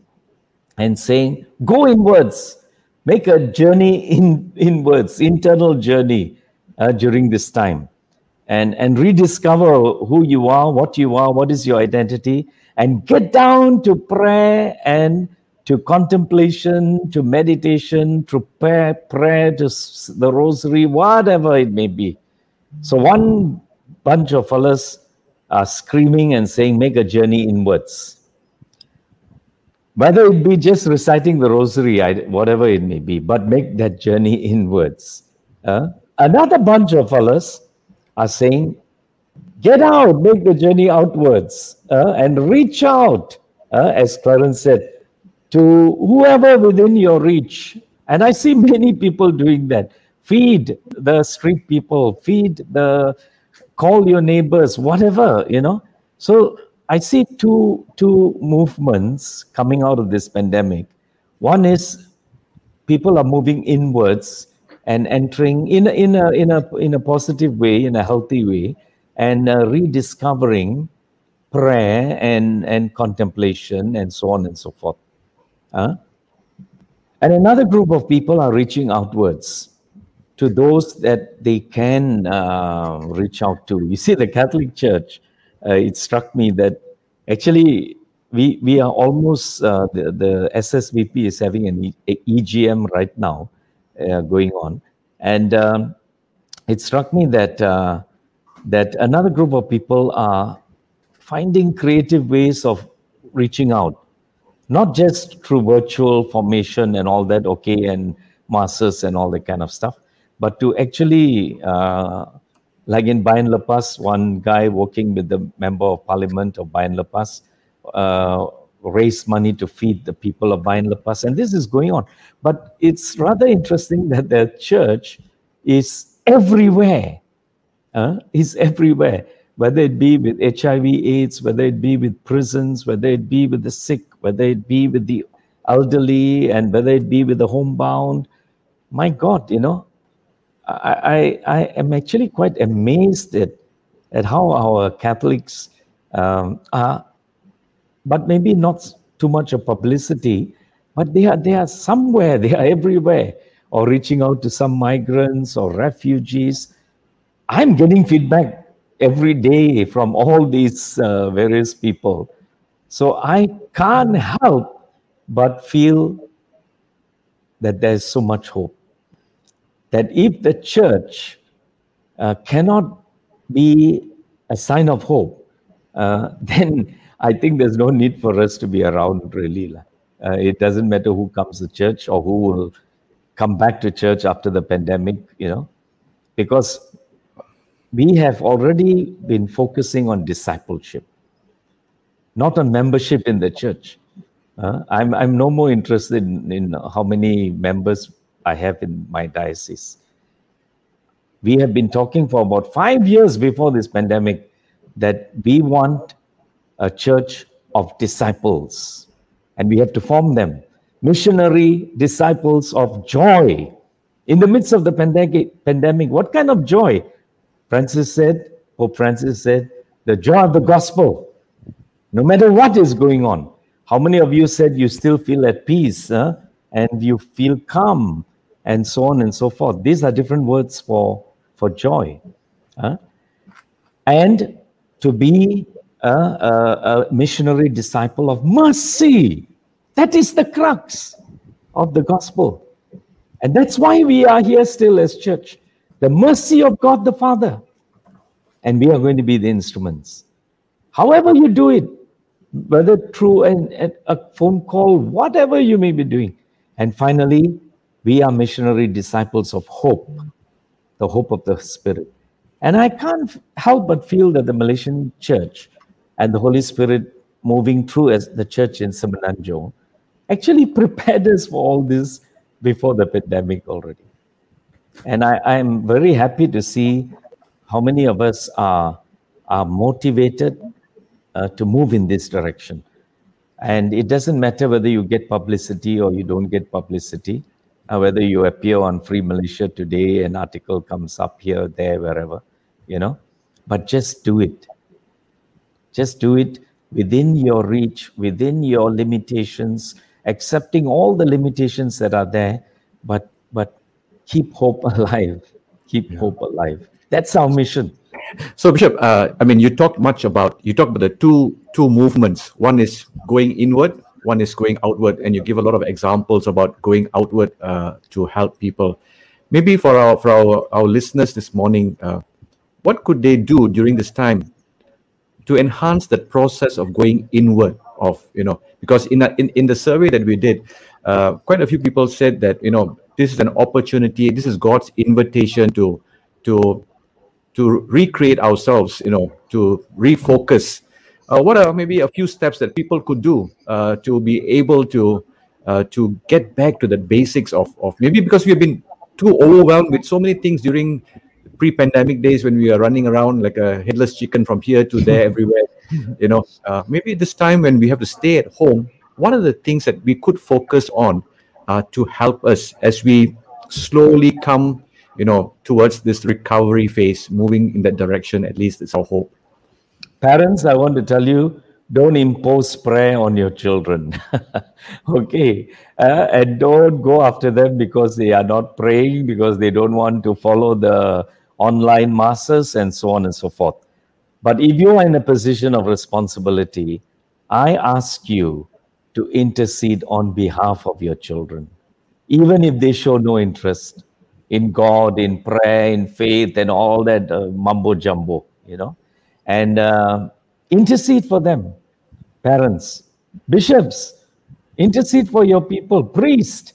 and saying, go inwards, make a journey in, inwards, internal journey uh, during this time. And, and rediscover who you are, what you are, what is your identity, and get down to prayer and to contemplation, to meditation, to prayer, prayer, to the rosary, whatever it may be. So one bunch of fellas are screaming and saying, make a journey inwards. Whether it be just reciting the rosary, I, whatever it may be, but make that journey inwards. Uh, another bunch of fellas are saying, get out, make the journey outwards, uh, and reach out, uh, as Clarence said, to whoever within your reach. And I see many people doing that. Feed the street people, feed the, call your neighbors, whatever, you know. So I see two, two movements coming out of this pandemic. One is people are moving inwards and entering in, in, a, in, a, in a positive way, in a healthy way, and uh, rediscovering prayer and, and contemplation and so on and so forth. Huh? And another group of people are reaching outwards to those that they can uh, reach out to. You see, the Catholic Church, uh, it struck me that actually we we are almost, uh, the, the S S V P is having an E G M right now uh, going on. And um, it struck me that uh, that another group of people are finding creative ways of reaching out. Not just through virtual formation and all that, okay, and masses and all that kind of stuff, but to actually, uh, like in Bayan Lepas, one guy working with the member of parliament of Bayan Lepas, uh, raised money to feed the people of Bayan Lepas, and this is going on. But it's rather interesting that their church is everywhere, uh, is everywhere. Whether it be with H I V AIDS, whether it be with prisons, whether it be with the sick, whether it be with the elderly, and whether it be with the homebound. My God, you know, I, I, I am actually quite amazed at, at how our Catholics um, are, but maybe not too much of publicity, but they are, they are somewhere, they are everywhere, or reaching out to some migrants or refugees. I'm getting feedback every day from all these uh, various people. So I can't help but feel that there's so much hope. That if the church uh, cannot be a sign of hope, uh, then I think there's no need for us to be around, really. Uh, it doesn't matter who comes to church or who will come back to church after the pandemic, you know, because we have already been focusing on discipleship, not on membership in the church. Uh, I'm, I'm no more interested in, in how many members I have in my diocese. We have been talking for about five years before this pandemic that we want a church of disciples, and we have to form them. Missionary disciples of joy. In the midst of the pandemic, pandemic, what kind of joy? Francis said, Pope Francis said, the joy of the gospel, no matter what is going on. How many of you said you still feel at peace, huh? And you feel calm, and so on and so forth? These are different words for, for joy. Huh? And to be a, a, a missionary disciple of mercy. That is the crux of the gospel. And that's why we are here still as church. The mercy of God the Father. And we are going to be the instruments. However you do it, whether through an, an, a phone call, whatever you may be doing. And finally, we are missionary disciples of hope, the hope of the Spirit. And I can't help but feel that the Malaysian Church and the Holy Spirit moving through as the church in Semenanjung actually prepared us for all this before the pandemic already. And I, I'm very happy to see how many of us are, are motivated uh, to move in this direction. And it doesn't matter whether you get publicity or you don't get publicity, uh, whether you appear on Free Malaysia Today, an article comes up here, there, wherever, you know. But just do it. Just do it within your reach, within your limitations, accepting all the limitations that are there, but but keep hope alive. Keep yeah. hope alive. That's our mission. So, Bishop, uh, I mean, you talked much about, you talked about the two two movements. One is going inward, one is going outward, and you give a lot of examples about going outward uh, to help people. Maybe for our for our, our listeners this morning, uh, what could they do during this time to enhance that process of going inward? Of you know, because in a, in in the survey that we did, uh, quite a few people said that you know this is an opportunity. This is God's invitation to to to recreate ourselves. You know, to refocus. Uh, what are maybe a few steps that people could do uh, to be able to uh, to get back to the basics of of maybe because we've been too overwhelmed with so many things during pre-pandemic days when we are running around like a headless chicken from here to there everywhere, you know, uh, maybe this time when we have to stay at home, what are the things that we could focus on uh, to help us as we slowly come, you know, towards this recovery phase, moving in that direction, at least it's our hope. Parents, I want to tell you, don't impose prayer on your children, okay? Uh, and don't go after them because they are not praying, because they don't want to follow the online masses and so on and so forth. But if you are in a position of responsibility, I ask you to intercede on behalf of your children, even if they show no interest in God, in prayer, in faith, and all that uh, mumbo-jumbo, you know. And uh, intercede for them, parents, bishops, intercede for your people, priests.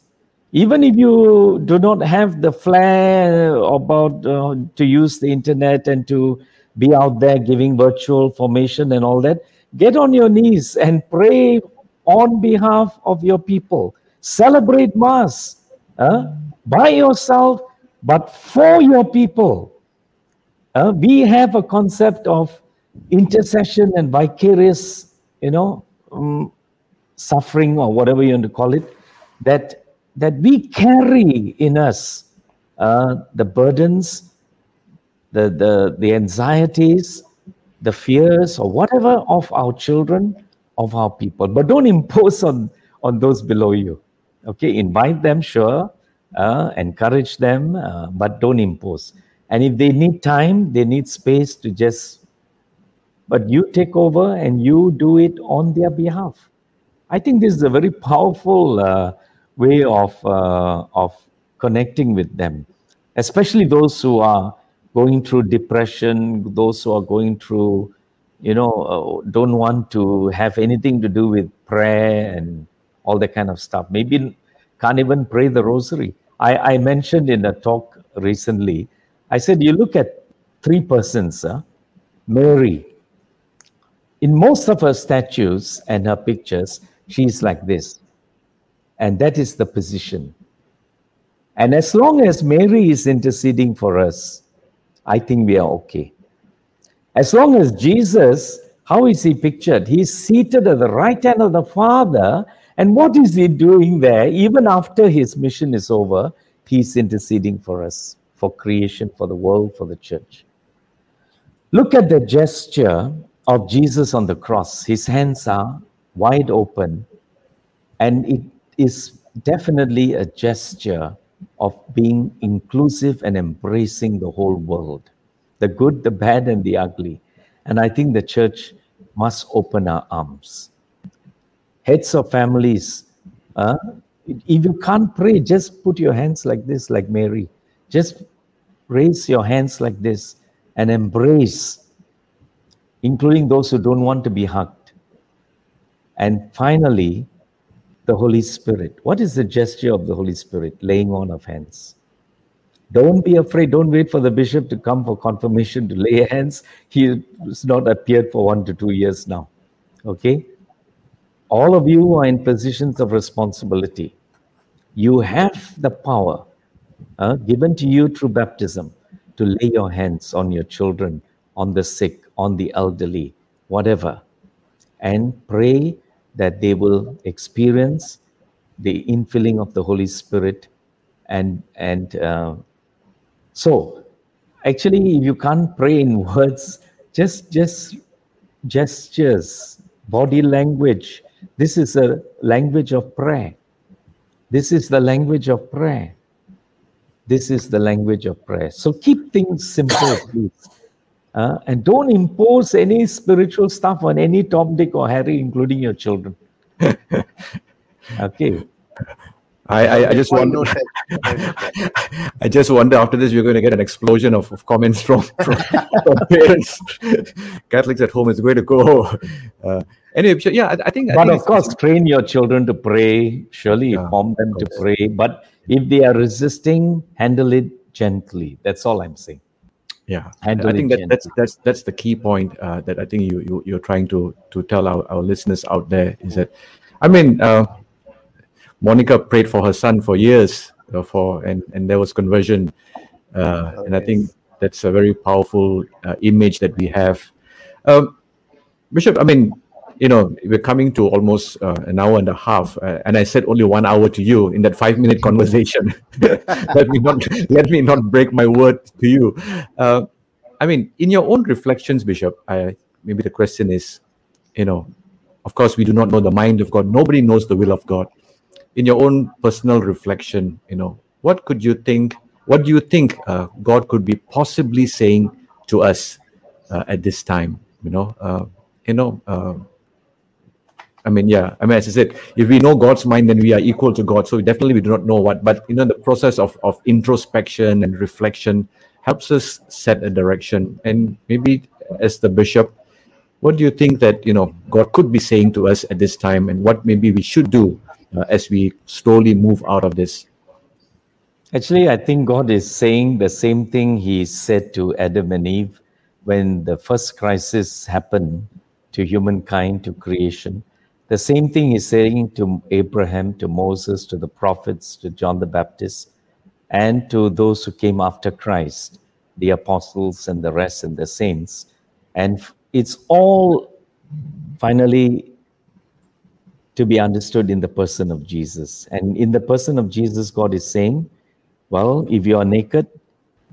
Even if you do not have the flair about uh, to use the internet and to be out there giving virtual formation and all that, get on your knees and pray on behalf of your people. Celebrate Mass uh, by yourself, but for your people. Uh, we have a concept of intercession and vicarious, you know, um, suffering or whatever you want to call it, that that we carry in us uh, the burdens, the, the, the anxieties, the fears, or whatever of our children, of our people. But don't impose on, on those below you. Okay, invite them, sure, uh, encourage them, uh, but don't impose. And if they need time, they need space to just, but you take over and you do it on their behalf. I think this is a very powerful uh, way of uh, of connecting with them, especially those who are going through depression, those who are going through, you know, uh, don't want to have anything to do with prayer and all that kind of stuff. Maybe can't even pray the rosary. I, I mentioned in a talk recently, I said, you look at three persons, uh, Mary. In most of her statues and her pictures, she's like this. And that is the position. And as long as Mary is interceding for us, I think we are okay. As long as Jesus, how is he pictured? He's seated at the right hand of the Father. And what is he doing there? Even after his mission is over, he's interceding for us, for creation, for the world, for the church. Look at the gesture of Jesus on the cross. His hands are wide open, and it is definitely a gesture of being inclusive and embracing the whole world, the good, the bad, and the ugly. And I think the church must open our arms. Heads of families, uh, if you can't pray, just put your hands like this, like Mary. Just raise your hands like this and embrace, including those who don't want to be hugged, And finally, the Holy Spirit. What is the gesture of the Holy Spirit? Laying on of hands. Don't be afraid. Don't wait for the bishop to come for confirmation to lay hands. He has not appeared for one to two years now. Okay? All of you are in positions of responsibility. You have the power uh, given to you through baptism to lay your hands on your children, on the sick, on the elderly, whatever, and pray that they will experience the infilling of the Holy Spirit. And and uh, so, actually, if you can't pray in words, just just gestures, body language. This is a language of prayer. This is the language of prayer. This is the language of prayer. So keep things simple, please. Uh, and don't impose any spiritual stuff on any Tom, Dick, or Harry, including your children. Okay. I, I, I just wonder. I just wonder after this we're going to get an explosion of, of comments from, from, from parents. Catholics at Home is where to go. Uh, anyway, yeah, I, I think. But I think of course, train your children to pray. Surely, yeah, form them to pray. But if they are resisting, handle it gently. That's all I'm saying. Yeah, and I think that, that's that's that's the key point uh, that I think you you you're trying to to tell our, our listeners out there is that, I mean, uh, Monica prayed for her son for years, uh, for and and there was conversion, uh, oh, and yes. I think that's a very powerful uh, image that we have, um, Bishop. I mean, you know, we're coming to almost uh, an hour and a half, uh, and I said only one hour to you in that five-minute conversation. let me not let me not break my word to you. Uh, I mean, in your own reflections, Bishop, I, maybe the question is, you know, of course we do not know the mind of God. Nobody knows the will of God. In your own personal reflection, you know, what could you think? What do you think uh, God could be possibly saying to us uh, at this time? You know, uh, you know. Uh, I mean, yeah, I mean, as I said, if we know God's mind, then we are equal to God. So definitely we do not know what, but, you know, the process of, of introspection and reflection helps us set a direction. And maybe as the bishop, what do you think that, you know, God could be saying to us at this time, and what maybe we should do uh, as we slowly move out of this? Actually, I think God is saying the same thing he said to Adam and Eve when the first crisis happened to humankind, to creation. The same thing he's saying to Abraham, to Moses, to the prophets, to John the Baptist, and to those who came after Christ, the apostles and the rest and the saints. And it's all finally to be understood in the person of Jesus. And in the person of Jesus, God is saying, well, if you are naked,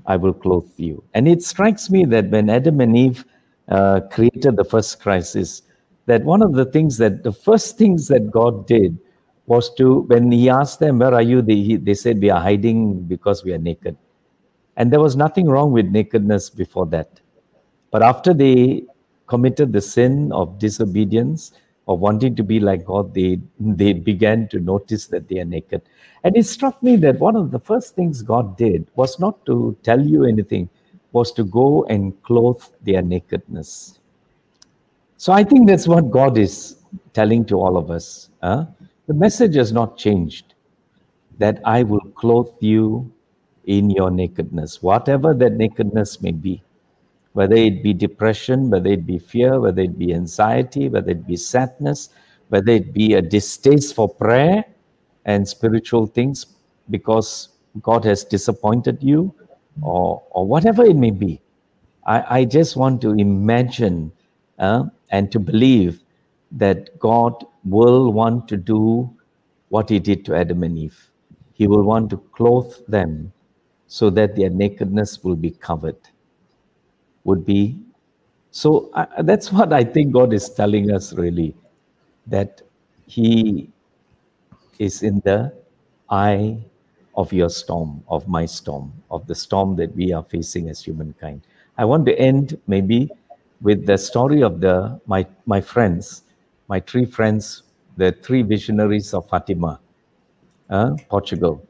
I will clothe you. And it strikes me that when Adam and Eve uh, created the first crisis, that one of the things that, the first things that God did was to, when he asked them, where are you? They, he, they said, we are hiding because we are naked. And there was nothing wrong with nakedness before that. But after they committed the sin of disobedience, of wanting to be like God, they, they began to notice that they are naked. And it struck me that one of the first things God did was not to tell you anything, was to go and clothe their nakedness. So I think that's what God is telling to all of us. Huh? The message has not changed, that I will clothe you in your nakedness, whatever that nakedness may be, whether it be depression, whether it be fear, whether it be anxiety, whether it be sadness, whether it be a distaste for prayer and spiritual things because God has disappointed you, or, or whatever it may be. I, I just want to imagine Uh, and to believe that God will want to do what he did to Adam and Eve. He will want to clothe them so that their nakedness will be covered. Would be so uh, that's what I think God is telling us, really, that he is in the eye of your storm, of my storm, of the storm that we are facing as humankind. I want to end maybe with the story of the my my friends, my three friends, the three visionaries of Fatima, uh, Portugal.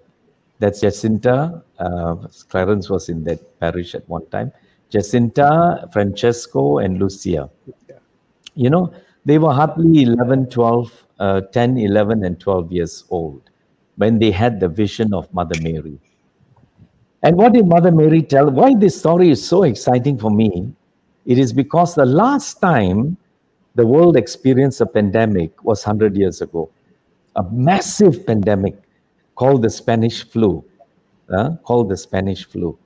That's Jacinta. Uh, Clarence was in that parish at one time. Jacinta, Francesco, and Lucia. You know, They were hardly eleven, twelve, ten, eleven, and twelve years old when they had the vision of Mother Mary. And what did Mother Mary tell? Why this story is so exciting for me, it is because the last time the world experienced a pandemic was one hundred years ago. A massive pandemic called the Spanish flu. Uh, called the Spanish flu.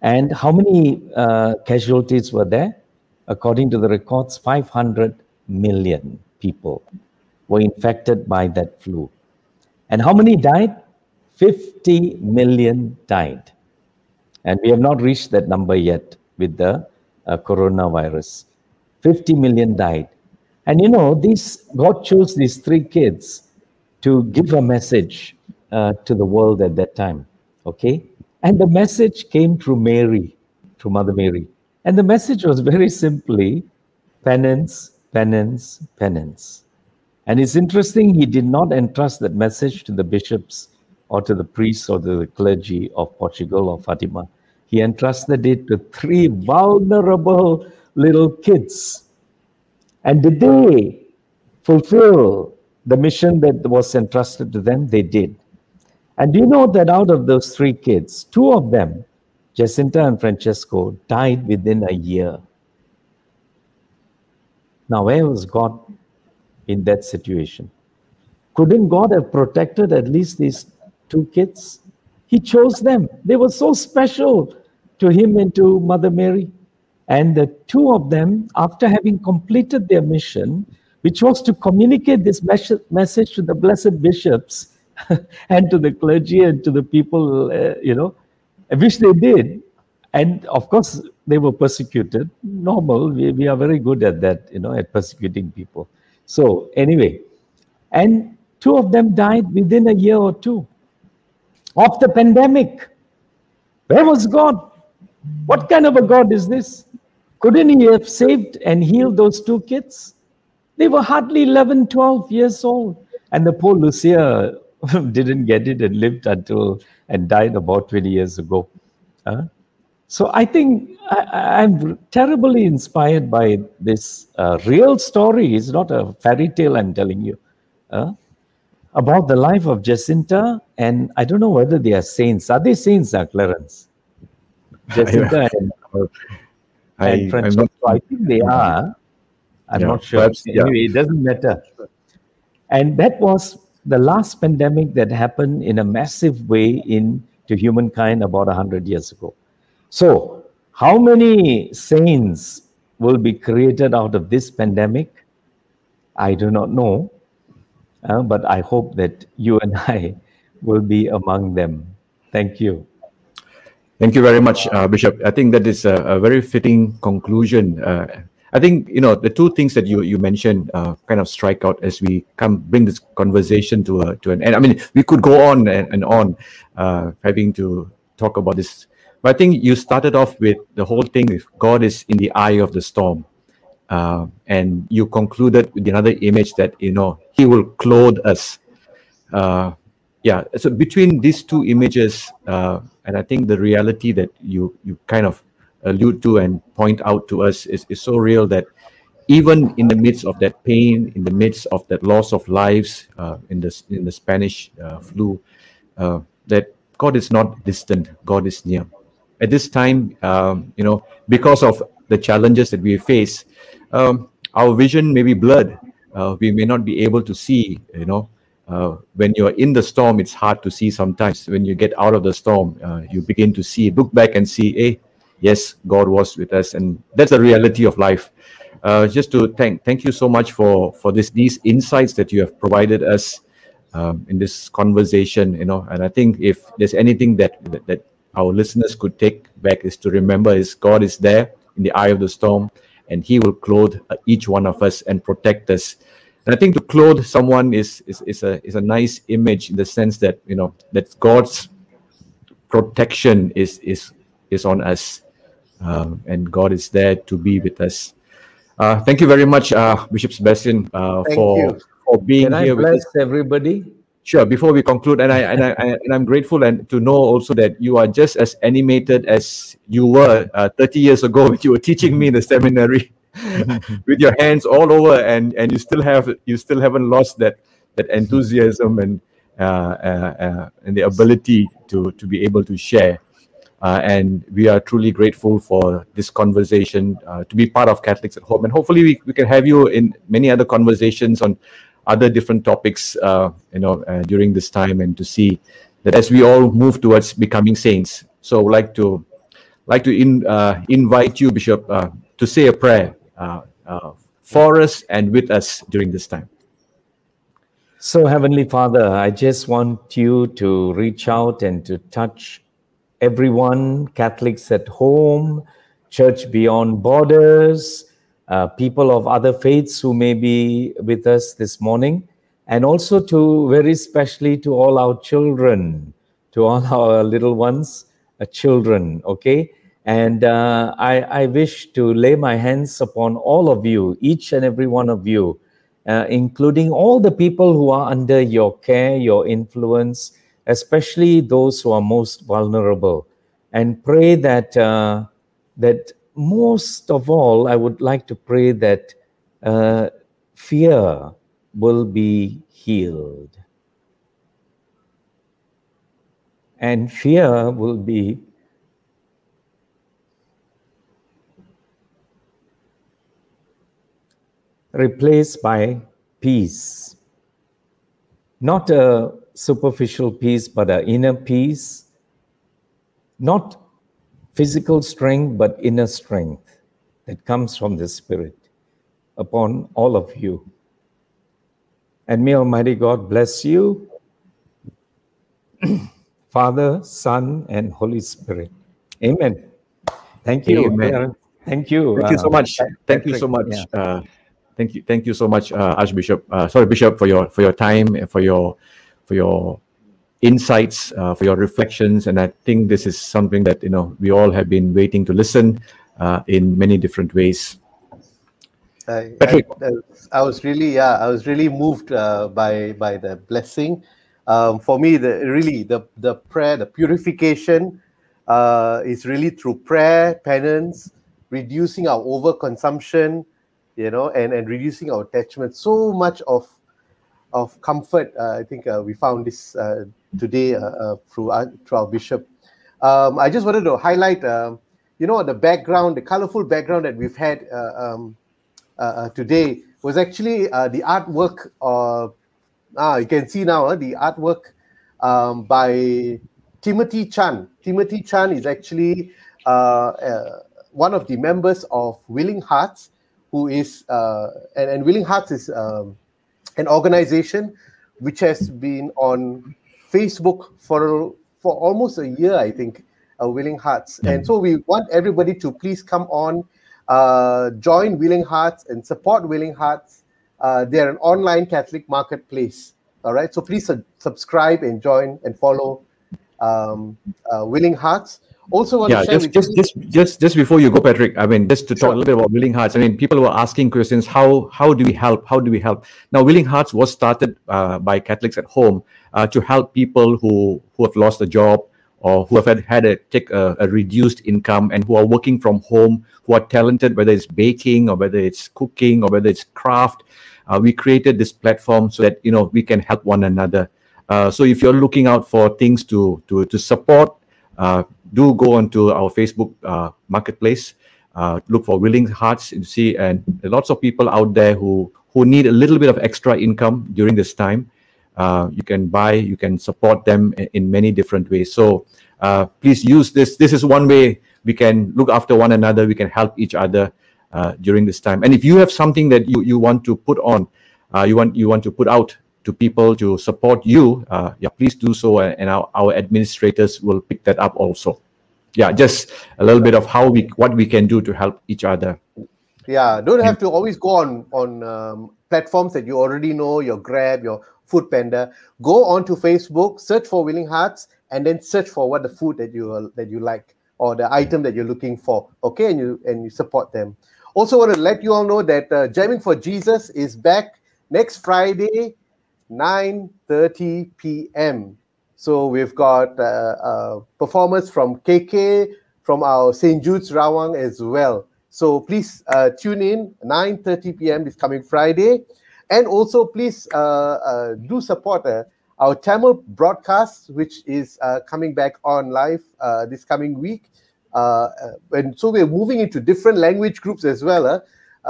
And how many uh, casualties were there? According to the records, five hundred million people were infected by that flu. And how many died? fifty million died. And we have not reached that number yet with the uh, coronavirus. fifty million died. And you know, these, God chose these three kids to give a message uh, to the world at that time. Okay? And the message came through Mary, through Mother Mary. And the message was very simply, penance, penance, penance. And it's interesting, he did not entrust that message to the bishops or to the priests or to the clergy of Portugal or Fatima. He entrusted it to three vulnerable little kids. And did they fulfill the mission that was entrusted to them? They did. And do you know that out of those three kids, two of them, Jacinta and Francesco, died within a year. Now, where was God in that situation? Couldn't God have protected at least these two kids? He chose them. They were so special to him and to Mother Mary. And the two of them, after having completed their mission, which was to communicate this message to the blessed bishops, and to the clergy and to the people, uh, you know, which they did. And of course, they were persecuted. Normal, we, we are very good at that, you know, at persecuting people. So anyway, and two of them died within a year or two of the pandemic. Where was God? What kind of a God is this? Couldn't he have saved and healed those two kids? They were hardly eleven, twelve years old. And the poor Lucia didn't get it and lived until and died about twenty years ago. Huh? So I think I, I'm terribly inspired by this uh, real story. It's not a fairy tale, I'm telling you, huh? About the life of Jacinta. And I don't know whether they are saints. Are they saints, uh, Clarence? Jacinta I, and, uh, I, and Francesco. I think they are. I'm yeah, not sure. Perhaps, anyway, yeah. It doesn't matter. And that was the last pandemic that happened in a massive way in to humankind about one hundred years ago. So how many saints will be created out of this pandemic? I do not know, uh, but I hope that you and I will be among them. Thank you. Thank you very much, uh, Bishop. I think that is a, a very fitting conclusion. Uh, I think, you know, the two things that you, you mentioned uh, kind of strike out as we come bring this conversation to a, to an end. I mean, we could go on and, and on uh, having to talk about this. But I think you started off with the whole thing with God is in the eye of the storm. Uh, and you concluded with another image that, you know, he will clothe us. Uh, yeah, so between these two images, uh, and I think the reality that you, you kind of allude to and point out to us is, is so real that even in the midst of that pain, in the midst of that loss of lives uh, in, the, in the Spanish uh, flu, uh, that God is not distant, God is near. At this time, um, you know, because of the challenges that we face, um, our vision may be blurred. Uh, we may not be able to see, you know, uh, when you're in the storm, it's hard to see sometimes. When you get out of the storm, uh, you begin to see, look back and see, hey, yes, God was with us, and that's the reality of life. Uh, just to thank, thank you so much for for this these insights that you have provided us um, in this conversation. You know, and I think if there's anything that, that that our listeners could take back is to remember is God is there in the eye of the storm, and He will clothe each one of us and protect us. And I think to clothe someone is is is a is a nice image in the sense that you know that God's protection is is is on us. Um, and God is there to be with us. Uh, thank you very much, uh, Bishop Sebastian, uh, for, for being Can here. Can I bless with us. Everybody? Sure. Before we conclude, and I and I and I'm grateful and to know also that you are just as animated as you were uh, thirty years ago when you were teaching me in the seminary. with your hands all over, and and you still have you still haven't lost that that enthusiasm and uh, uh, uh, and the ability to to be able to share. Uh, and we are truly grateful for this conversation, uh, to be part of Catholics at Home, and hopefully we, we can have you in many other conversations on other different topics, uh, you know, uh, during this time, and to see that as we all move towards becoming saints. So, I'd like to like to in, uh, invite you, Bishop, uh, to say a prayer uh, uh, for us and with us during this time. So, Heavenly Father, I just want you to reach out and to touch everyone, Catholics at home, Church Beyond Borders, uh, people of other faiths who may be with us this morning, and also to very specially to all our children, to all our little ones, uh, children, okay? And uh, I, I wish to lay my hands upon all of you, each and every one of you, uh, including all the people who are under your care, your influence, especially those who are most vulnerable, and pray that uh, that most of all, I would like to pray that uh, fear will be healed, and fear will be replaced by peace, not a superficial peace, but an inner peace, not physical strength, but inner strength that comes from the Spirit upon all of you. And may Almighty God bless you, Father, Son, and Holy Spirit. Amen. Thank you. Amen. Thank you. Thank you so much. Uh, thank you so much. Yeah. Uh, thank you. Thank you so much, uh, Archbishop. Uh, sorry, Bishop, for your for your time and for your. for your insights, uh, for your reflections. And I think this is something that, you know, we all have been waiting to listen uh, in many different ways. I, Patrick. I, I was really, yeah, I was really moved uh, by, by the blessing. Um, for me, the really, the, the prayer, the purification uh, is really through prayer, penance, reducing our overconsumption, you know, and, and reducing our attachment. So much of of comfort, uh, I think uh, we found this uh, today uh, uh, through, our, through our bishop. Um, I just wanted to highlight, uh, you know, the background, the colorful background that we've had uh, um, uh, uh, today was actually uh, the artwork of, ah, you can see now, uh, the artwork um, by Timothy Chan. Timothy Chan is actually uh, uh, one of the members of Willing Hearts, who is, uh, and, and Willing Hearts is, um, an organization which has been on Facebook for for almost a year, I think, uh, Willing Hearts. And so we want everybody to please come on, uh, join Willing Hearts and support Willing Hearts. Uh, they're an online Catholic marketplace. All right, so please su subscribe and join and follow um, uh, Willing Hearts. Also, want yeah, to share just, with just, just just just before you go, Patrick, I mean, just to talk sure. a little bit about Willing Hearts. I mean, people were asking questions, how how do we help? How do we help? Now, Willing Hearts was started uh, by Catholics at Home uh, to help people who, who have lost a job, or who have had, had a, take a, a reduced income, and who are working from home, who are talented, whether it's baking or whether it's cooking or whether it's craft. Uh, we created this platform so that, you know, we can help one another. Uh, so if you're looking out for things to, to, to support, Uh, do go onto our Facebook uh, marketplace, uh, look for Willing Hearts, you see, and lots of people out there who, who need a little bit of extra income during this time. Uh, you can buy, you can support them in many different ways. So uh, please use this. This is one way we can look after one another. We can help each other uh, during this time. And if you have something that you, you want to put on, uh, you want you want to put out to people to support you, uh, yeah, please do so, and our, our administrators will pick that up also. Yeah, just a little bit of how we, what we can do to help each other. Yeah, don't have to always go on on um, platforms that you already know, your Grab, your Foodpanda. Go on to Facebook, search for Willing Hearts, and then search for what the food that you that you like or the item that you're looking for. Okay, and you and you support them. Also, want to let you all know that uh, Jamming for Jesus is back next Friday, nine thirty p m So we've got uh, uh, performers from K K, from our Saint Jude's Rawang as well. So please uh, tune in nine thirty p m this coming Friday. And also please uh, uh, do support uh, our Tamil broadcast, which is uh, coming back on live uh, this coming week. Uh, and so we're moving into different language groups as well. Uh,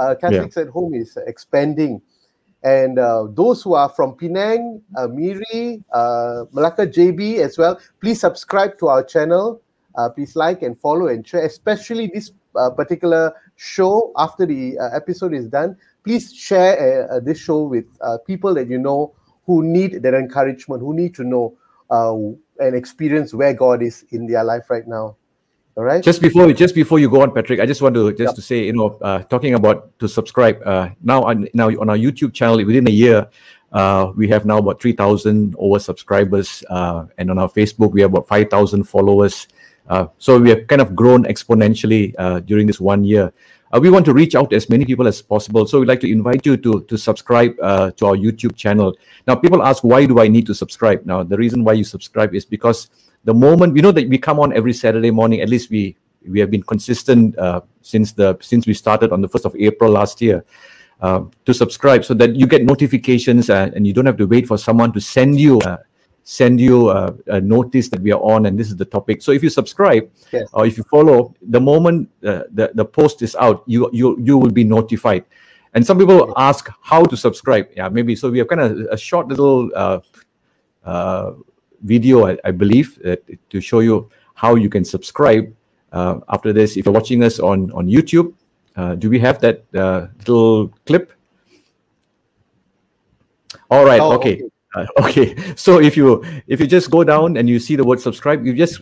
uh, Catholics yeah. at Home is expanding. And uh, those who are from Penang, uh, Miri, uh, Malacca, J B as well, please subscribe to our channel. Uh, please like and follow and share, especially this uh, particular show. After the uh, episode is done, please share uh, uh, this show with uh, people that you know who need that encouragement, who need to know uh, and experience where God is in their life right now. All right. Just before, just before you go on, Patrick, I just want to just yeah. to say, you know, uh, talking about to subscribe uh, now on now on our YouTube channel. Within a year, uh, we have now about three thousand over subscribers, uh, and on our Facebook we have about five thousand followers. Uh, so we have kind of grown exponentially uh, during this one year. Uh, we want to reach out to as many people as possible. So we'd like to invite you to, to subscribe uh, to our YouTube channel. Now, people ask, why do I need to subscribe? Now, the reason why you subscribe is because the moment we know that we come on every Saturday morning, at least we we have been consistent uh, since the since we started on the first of April last year, uh, to subscribe so that you get notifications uh, and you don't have to wait for someone to send you uh, send you uh, a notice that we are on and this is the topic. So if you subscribe yes. or if you follow, the moment uh, the, the post is out, you, you you will be notified. And some people ask how to subscribe. Yeah, maybe. So we have kind of a short little uh, uh, video, I, I believe, uh, to show you how you can subscribe. Uh, after this, if you're watching us on, on YouTube, uh, do we have that uh, little clip? All right, oh, okay. okay. Uh, okay, so if you if you just go down and you see the word subscribe, you just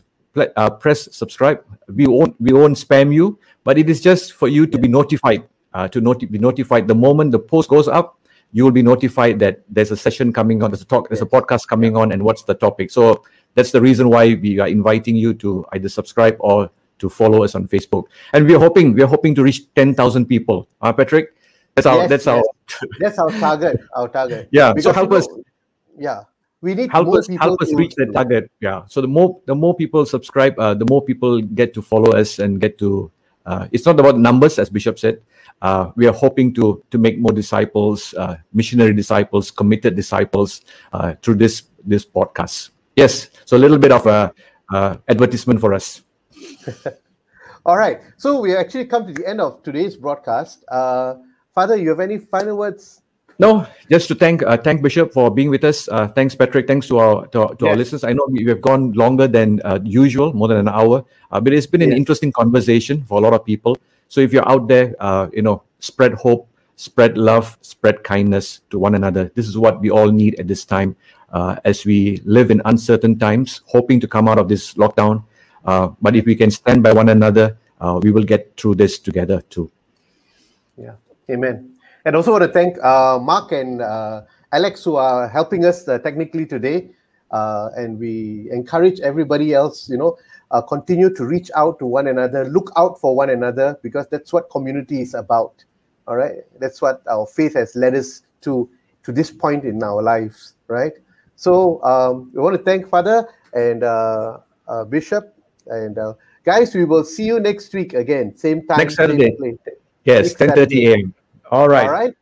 uh, press subscribe. We won't we won't spam you, but it is just for you to be notified. Uh, to noti be notified the moment the post goes up, you will be notified that there's a session coming on, there's a talk, there's a podcast coming on, and what's the topic. So that's the reason why we are inviting you to either subscribe or to follow us on Facebook. And we're hoping we're hoping to reach ten thousand people. Ah, uh, Patrick, that's our yes, that's yes. our that's our target. Our target. Yeah. Because so help us. Yeah, we need help more us help us reach the target. Yeah, so the more the more people subscribe, uh, the more people get to follow us and get to. Uh, it's not about numbers, as Bishop said. Uh, we are hoping to to make more disciples, uh, missionary disciples, committed disciples uh, through this this podcast. Yes, so a little bit of a uh, advertisement for us. All right, so we actually come to the end of today's broadcast. Uh, Father, you have any final words? No, just to thank uh, thank Bishop for being with us. Uh, thanks, Patrick. Thanks to our to, to yes. our listeners. I know we have gone longer than uh, usual, more than an hour, uh, but it's been yes. an interesting conversation for a lot of people. So if you're out there, uh, you know, spread hope, spread love, spread kindness to one another. This is what we all need at this time, uh, as we live in uncertain times, hoping to come out of this lockdown. Uh, but if we can stand by one another, uh, we will get through this together too. Yeah. Amen. And also want to thank uh, Mark and uh, Alex who are helping us uh, technically today. Uh, and we encourage everybody else, you know, uh, continue to reach out to one another, look out for one another, because that's what community is about. All right. That's what our faith has led us to, to this point in our lives. Right. So um, we want to thank Father and uh, uh, Bishop. And uh, guys, we will see you next week again. Same time. Next Saturday. Yes, ten thirty a m All right. All right.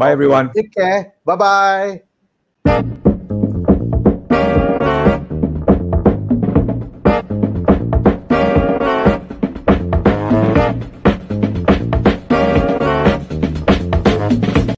Bye, everyone. Take care. Bye-bye.